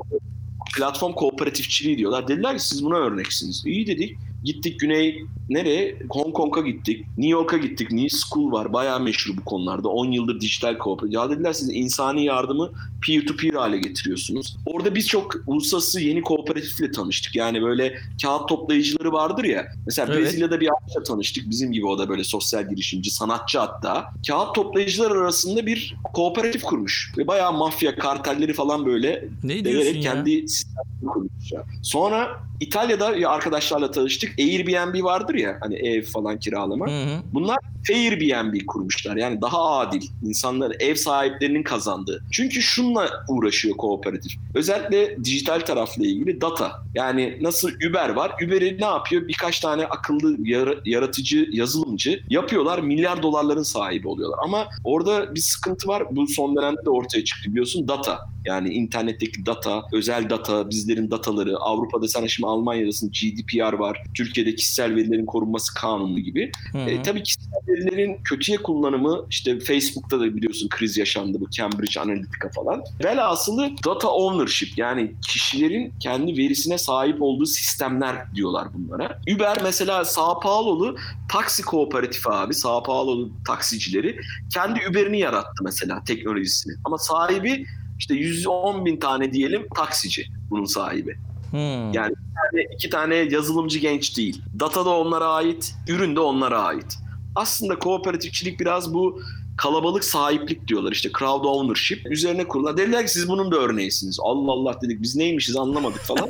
platform kooperatifçiliği diyorlar. Dediler ki siz buna örneksiniz. İyi dedik. Gittik Güney, nereye? Hong Kong'a gittik. New York'a gittik. New School var. Bayağı meşhur bu konularda. on yıldır dijital kooperatif. Ya dediler siz insani yardımı peer-to-peer hale getiriyorsunuz. Orada biz çok uluslararası yeni kooperatifle tanıştık. Yani böyle kağıt toplayıcıları vardır ya. Mesela evet. Brezilya'da bir arkadaşla tanıştık. Bizim gibi o da böyle sosyal girişimci, sanatçı hatta. Kağıt toplayıcılar arasında bir kooperatif kurmuş. Ve bayağı mafya, kartelleri falan böyle deverek kendi sistemini kurmuş. Ya. Sonra İtalya'da arkadaşlarla tanıştık. Airbnb vardır ya hani ev falan kiralama. Hı hı. Bunlar Airbnb kurmuşlar. Yani daha adil, insanlar, ev sahiplerinin kazandığı. Çünkü şunla uğraşıyor kooperatif. Özellikle dijital tarafla ilgili data. Yani nasıl Uber var? Uber'i ne yapıyor? Birkaç tane akıllı yaratıcı, yazılımcı yapıyorlar. Milyar dolarların sahibi oluyorlar. Ama orada bir sıkıntı var. Bu son dönemde de ortaya çıktı biliyorsun. Data. Yani internetteki data, özel data, bizlerin dataları. Avrupa'da sen şimdi Almanya'dasın, G D P R var. Türkiye'de kişisel verilerin korunması kanunu gibi. E, tabii kişisel verilerin kötüye kullanımı, işte Facebook'ta da biliyorsun kriz yaşandı, bu Cambridge Analytica falan. Velhasılı data ownership, yani kişilerin kendi verisine sahip olduğu sistemler diyorlar bunlara. Uber mesela Sao Paulo'lu taksi kooperatifi abi. Sao Paulo'lu taksicileri kendi Uber'ini yarattı mesela, teknolojisini. Ama sahibi işte yüz on bin tane diyelim taksici bunun sahibi. Hmm. Yani iki tane, iki tane yazılımcı genç değil. Data da onlara ait, ürün de onlara ait. Aslında kooperatifçilik biraz bu kalabalık sahiplik diyorlar. İşte crowd ownership üzerine kurulan. Dediler ki siz bunun da örneğisiniz. Allah Allah dedik biz neymişiz anlamadık falan.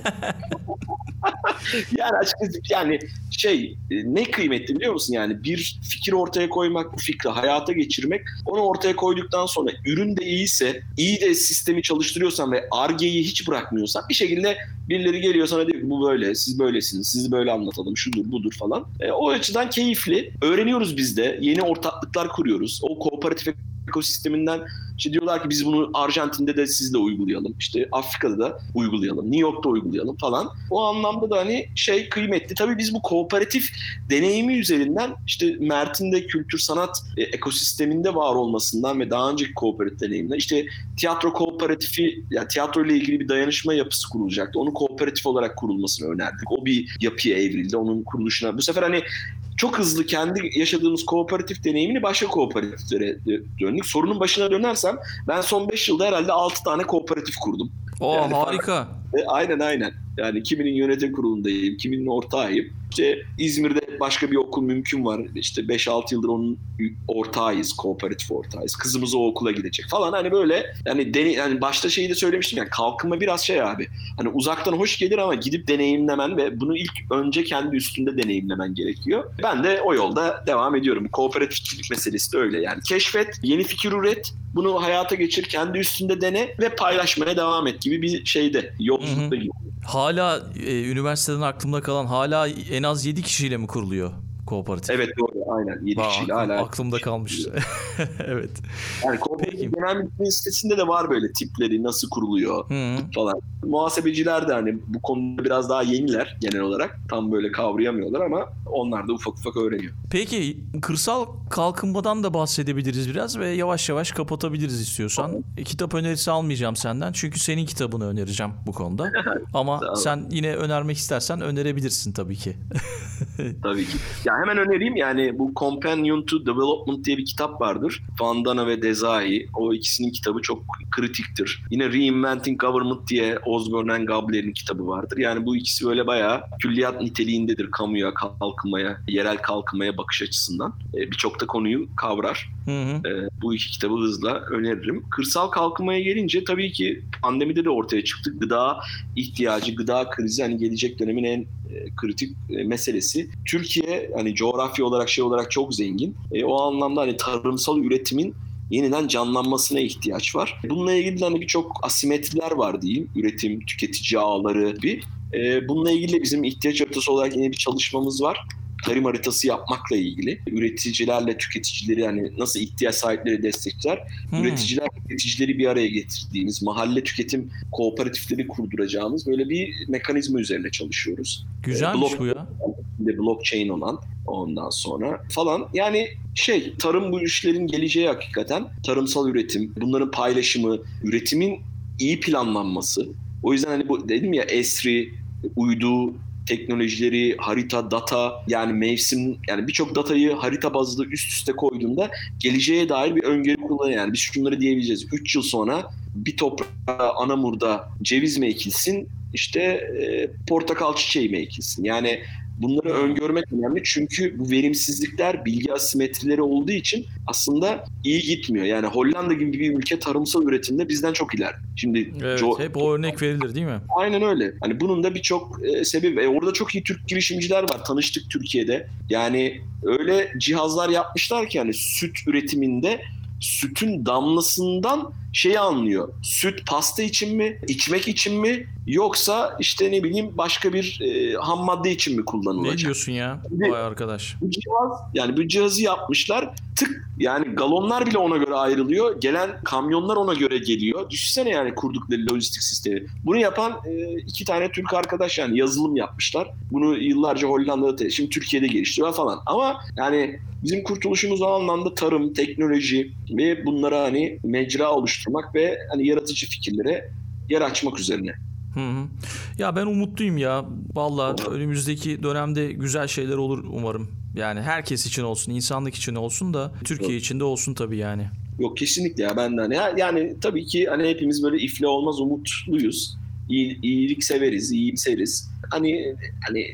Yani açıkçası yani şey ne kıymetli biliyor musun? Yani bir fikir ortaya koymak, bu fikri hayata geçirmek, onu ortaya koyduktan sonra ürün de iyiyse, iyi de sistemi çalıştırıyorsan ve Ar-Ge'yi hiç bırakmıyorsan bir şekilde birileri geliyor sana diyor ki bu böyle, siz böylesiniz, sizi böyle anlatalım, şudur budur falan. E, o açıdan keyifli. Öğreniyoruz biz de. Yeni ortaklıklar kuruyoruz. O kooperatif ekosisteminden işte diyorlar ki biz bunu Arjantin'de de siz de uygulayalım. İşte Afrika'da da uygulayalım. New York'ta uygulayalım falan. O anlamda da hani şey kıymetli. Tabii biz bu kooperatif deneyimi üzerinden işte Mert'in de kültür sanat ekosisteminde var olmasından ve daha önceki kooperatif deneyimler. İşte tiyatro kooperatifi, yani tiyatro ile ilgili bir dayanışma yapısı kurulacaktı. Onu kooperatif olarak kurulmasını önerdik. O bir yapıya evrildi. Onun kuruluşuna. Bu sefer hani çok hızlı kendi yaşadığımız kooperatif deneyimini başka kooperatiflere döndük. Sorunun başına dönersem ben son beş yılda herhalde altı tane kooperatif kurdum. Oo yani harika. Farklı. Aynen aynen. Yani kiminin yönetim kurulundayım, kiminin ortağıyım. İşte İzmir'de başka bir okul mümkün var. İşte beş altı yıldır onun ortağıyız, kooperatif ortağıyız. Kızımız o okula gidecek falan. Hani böyle yani, dene, yani başta şeyi de söylemiştim. Yani kalkınma biraz şey abi. Hani uzaktan hoş gelir ama gidip deneyimlemen ve bunu ilk önce kendi üstünde deneyimlemen gerekiyor. Ben de o yolda devam ediyorum. Kooperatifçilik meselesi de öyle yani. Keşfet, yeni fikir üret, bunu hayata geçir, kendi üstünde dene ve paylaşmaya devam et gibi bir şeyde, yolculukta gibi. Hala e, üniversiteden aklımda kalan, hala en az yedi kişiyle mi kuruluyor kooperatif? Evet doğru, aynen yedi kişiyle aklım, hala. Aklımda kalmış. Evet. Yani kooperatif genel bir sitesinde de var böyle tipleri, nasıl kuruluyor Hı-hı. falan. Muhasebeciler de hani bu konuda biraz daha yeniler genel olarak. Tam böyle kavrayamıyorlar ama onlar da ufak ufak öğreniyor. Peki kırsal kalkınmadan da bahsedebiliriz biraz ve yavaş yavaş kapatabiliriz istiyorsan. Tamam. Kitap önerisi almayacağım senden çünkü senin kitabını önereceğim bu konuda. Ama sen yine önermek istersen önerebilirsin tabii ki. Tabii ki. Ya hemen önereyim yani bu Companion to Development diye bir kitap vardır. Vandana ve Desai. O ikisinin kitabı çok kritiktir. Yine Reinventing Government diye Osborne ve Gabler'in kitabı vardır. Yani bu ikisi böyle bayağı külliyat niteliğindedir kamuya, kalkınmaya, yerel kalkınmaya bakış açısından. E, Birçok da konuyu kavrar. Hı hı. E, bu iki kitabı hızla öneririm. Kırsal kalkınmaya gelince tabii ki pandemide de ortaya çıktık. Gıda ihtiyacı, gıda krizi hani gelecek dönemin en e, kritik e, meselesi. Türkiye hani coğrafya olarak şey olarak çok zengin. E, o anlamda hani tarımsal üretimin yeniden canlanmasına ihtiyaç var. Bununla ilgili de hani birçok asimetriler var diyeyim. Üretim, tüketici ağları gibi. E, bununla ilgili de bizim ihtiyaç haritası olarak yine bir çalışmamız var. Tarım haritası yapmakla ilgili. Üreticilerle tüketicileri yani nasıl ihtiyaç sahipleri destekler. Hmm. Üreticiler tüketicileri bir araya getirdiğimiz, mahalle tüketim kooperatifleri kurduracağımız böyle bir mekanizma üzerine çalışıyoruz. Güzelmiş e, bu ya. Blockchain olan ondan sonra falan. Yani şey tarım bu işlerin geleceği hakikaten. Tarımsal üretim, bunların paylaşımı, üretimin iyi planlanması. O yüzden hani bu dedim ya Esri, uydu, teknolojileri, harita, data yani mevsim yani birçok datayı harita bazlı üst üste koyduğunda geleceğe dair bir öngörü kullanıyor. Yani biz şunları diyebileceğiz. üç yıl sonra bir toprağa Anamur'da ceviz mi ekilsin işte e, portakal çiçeği mi ekilsin? Yani bunları öngörmek önemli çünkü bu verimsizlikler bilgi asimetrileri olduğu için aslında iyi gitmiyor. Yani Hollanda gibi bir ülke tarımsal üretimde bizden çok ileri. Şimdi evet, co- hep o örnek verilir değil mi? Aynen öyle. Hani bunun da birçok e, sebebi. E, orada çok iyi Türk girişimciler var. Tanıştık Türkiye'de. Yani öyle cihazlar yapmışlar ki hani süt üretiminde sütün damlasından şeyi anlıyor. Süt pasta için mi? İçmek için mi? Yoksa işte ne bileyim başka bir e, ham madde için mi kullanılacak? Ne diyorsun ya? Vay arkadaş. Bu cihaz yani bu cihazı yapmışlar. Tık yani galonlar bile ona göre ayrılıyor. Gelen kamyonlar ona göre geliyor. Düşünsene yani kurdukları lojistik sistemi. Bunu yapan e, iki tane Türk arkadaş yani yazılım yapmışlar. Bunu yıllarca Hollanda'da şimdi Türkiye'de geliştiriyor falan. Ama yani bizim kurtuluşumuz o anlamda tarım, teknoloji ve bunlara hani mecra oluşturmak ve hani yaratıcı fikirlere yer açmak üzerine. Hı hı. Ya ben umutluyum ya. Vallahi önümüzdeki dönemde güzel şeyler olur umarım. Yani herkes için olsun, insanlık için olsun da Türkiye için de olsun tabii yani. Yok kesinlikle ya benden. Ya, yani tabii ki hani hepimiz böyle iflah olmaz umutluyuz. iyi, iyilik severiz, iyimseriz. Hani hani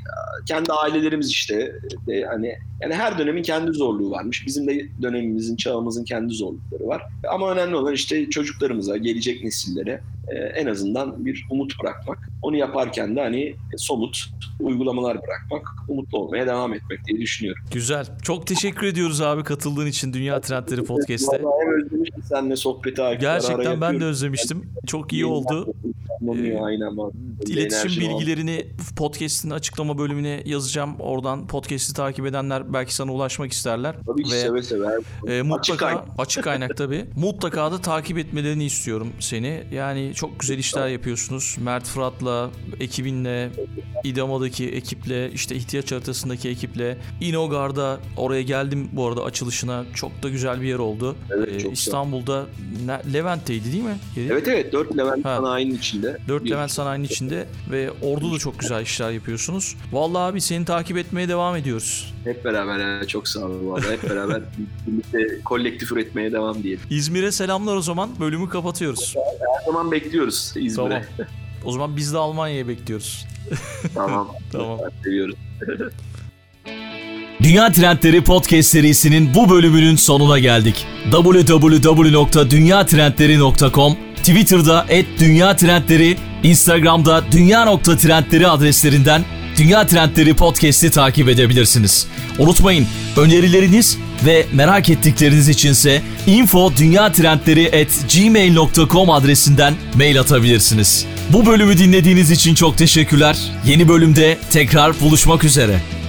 kendi ailelerimiz işte de, hani yani her dönemin kendi zorluğu varmış. Bizim de dönemimizin, çağımızın kendi zorlukları var. Ama önemli olan işte çocuklarımıza, gelecek nesillere e, en azından bir umut bırakmak. Onu yaparken de hani somut uygulamalar bırakmak, umutlu olmaya devam etmek diye düşünüyorum. Güzel. Çok teşekkür ediyoruz abi katıldığın için Dünya Trendleri Podcast'te. Vallahi özlemiştim seninle sohbeti. Gerçekten ben de özlemiştim. Çok iyi oldu. Aynen. İletişim bilgilerini podcast'in açıklama bölümüne yazacağım. Oradan podcast'i takip edenler belki sana ulaşmak isterler. Tabii ki, ve seve seve. E, mutlaka, açık kaynak. Açık kaynak tabii. Mutlaka da takip etmelerini istiyorum seni. Yani çok güzel işler yapıyorsunuz. Mert Fırat'la, ekibinle, İDEMA'daki ekiple, işte ihtiyaç haritasındaki ekiple. İnogar'da oraya geldim bu arada açılışına. Çok da güzel bir yer oldu. Evet, ee, İstanbul'da ne, Levent'teydi değil mi? Yedi? Evet evet. Dört Levent sanayinin içinde. Dört bir Levent sanayinin içinde ve orada da çok güzel işler yapıyorsunuz. Vallahi abi seni takip etmeye devam ediyoruz. Hep beraber. Çok sağ olun vallahi. Hep beraber birlikte kolektif üretmeye devam diyelim. İzmir'e selamlar o zaman. Bölümü kapatıyoruz. Her zaman bekliyoruz İzmir'e. Tamam. O zaman biz de Almanya'ya bekliyoruz. Tamam. Tamam. Seviyoruz. Dünya Trendleri Podcast serisinin bu bölümünün sonuna geldik. double-u double-u double-u nokta dünya trendleri nokta com, Twitter'da et dünya trendleri, Instagram'da dünya nokta trendleri adreslerinden Dünya Trendleri Podcast'i takip edebilirsiniz. Unutmayın, önerileriniz ve merak ettikleriniz içinse info at dünya trendleri at gmail nokta com adresinden mail atabilirsiniz. Bu bölümü dinlediğiniz için çok teşekkürler. Yeni bölümde tekrar buluşmak üzere.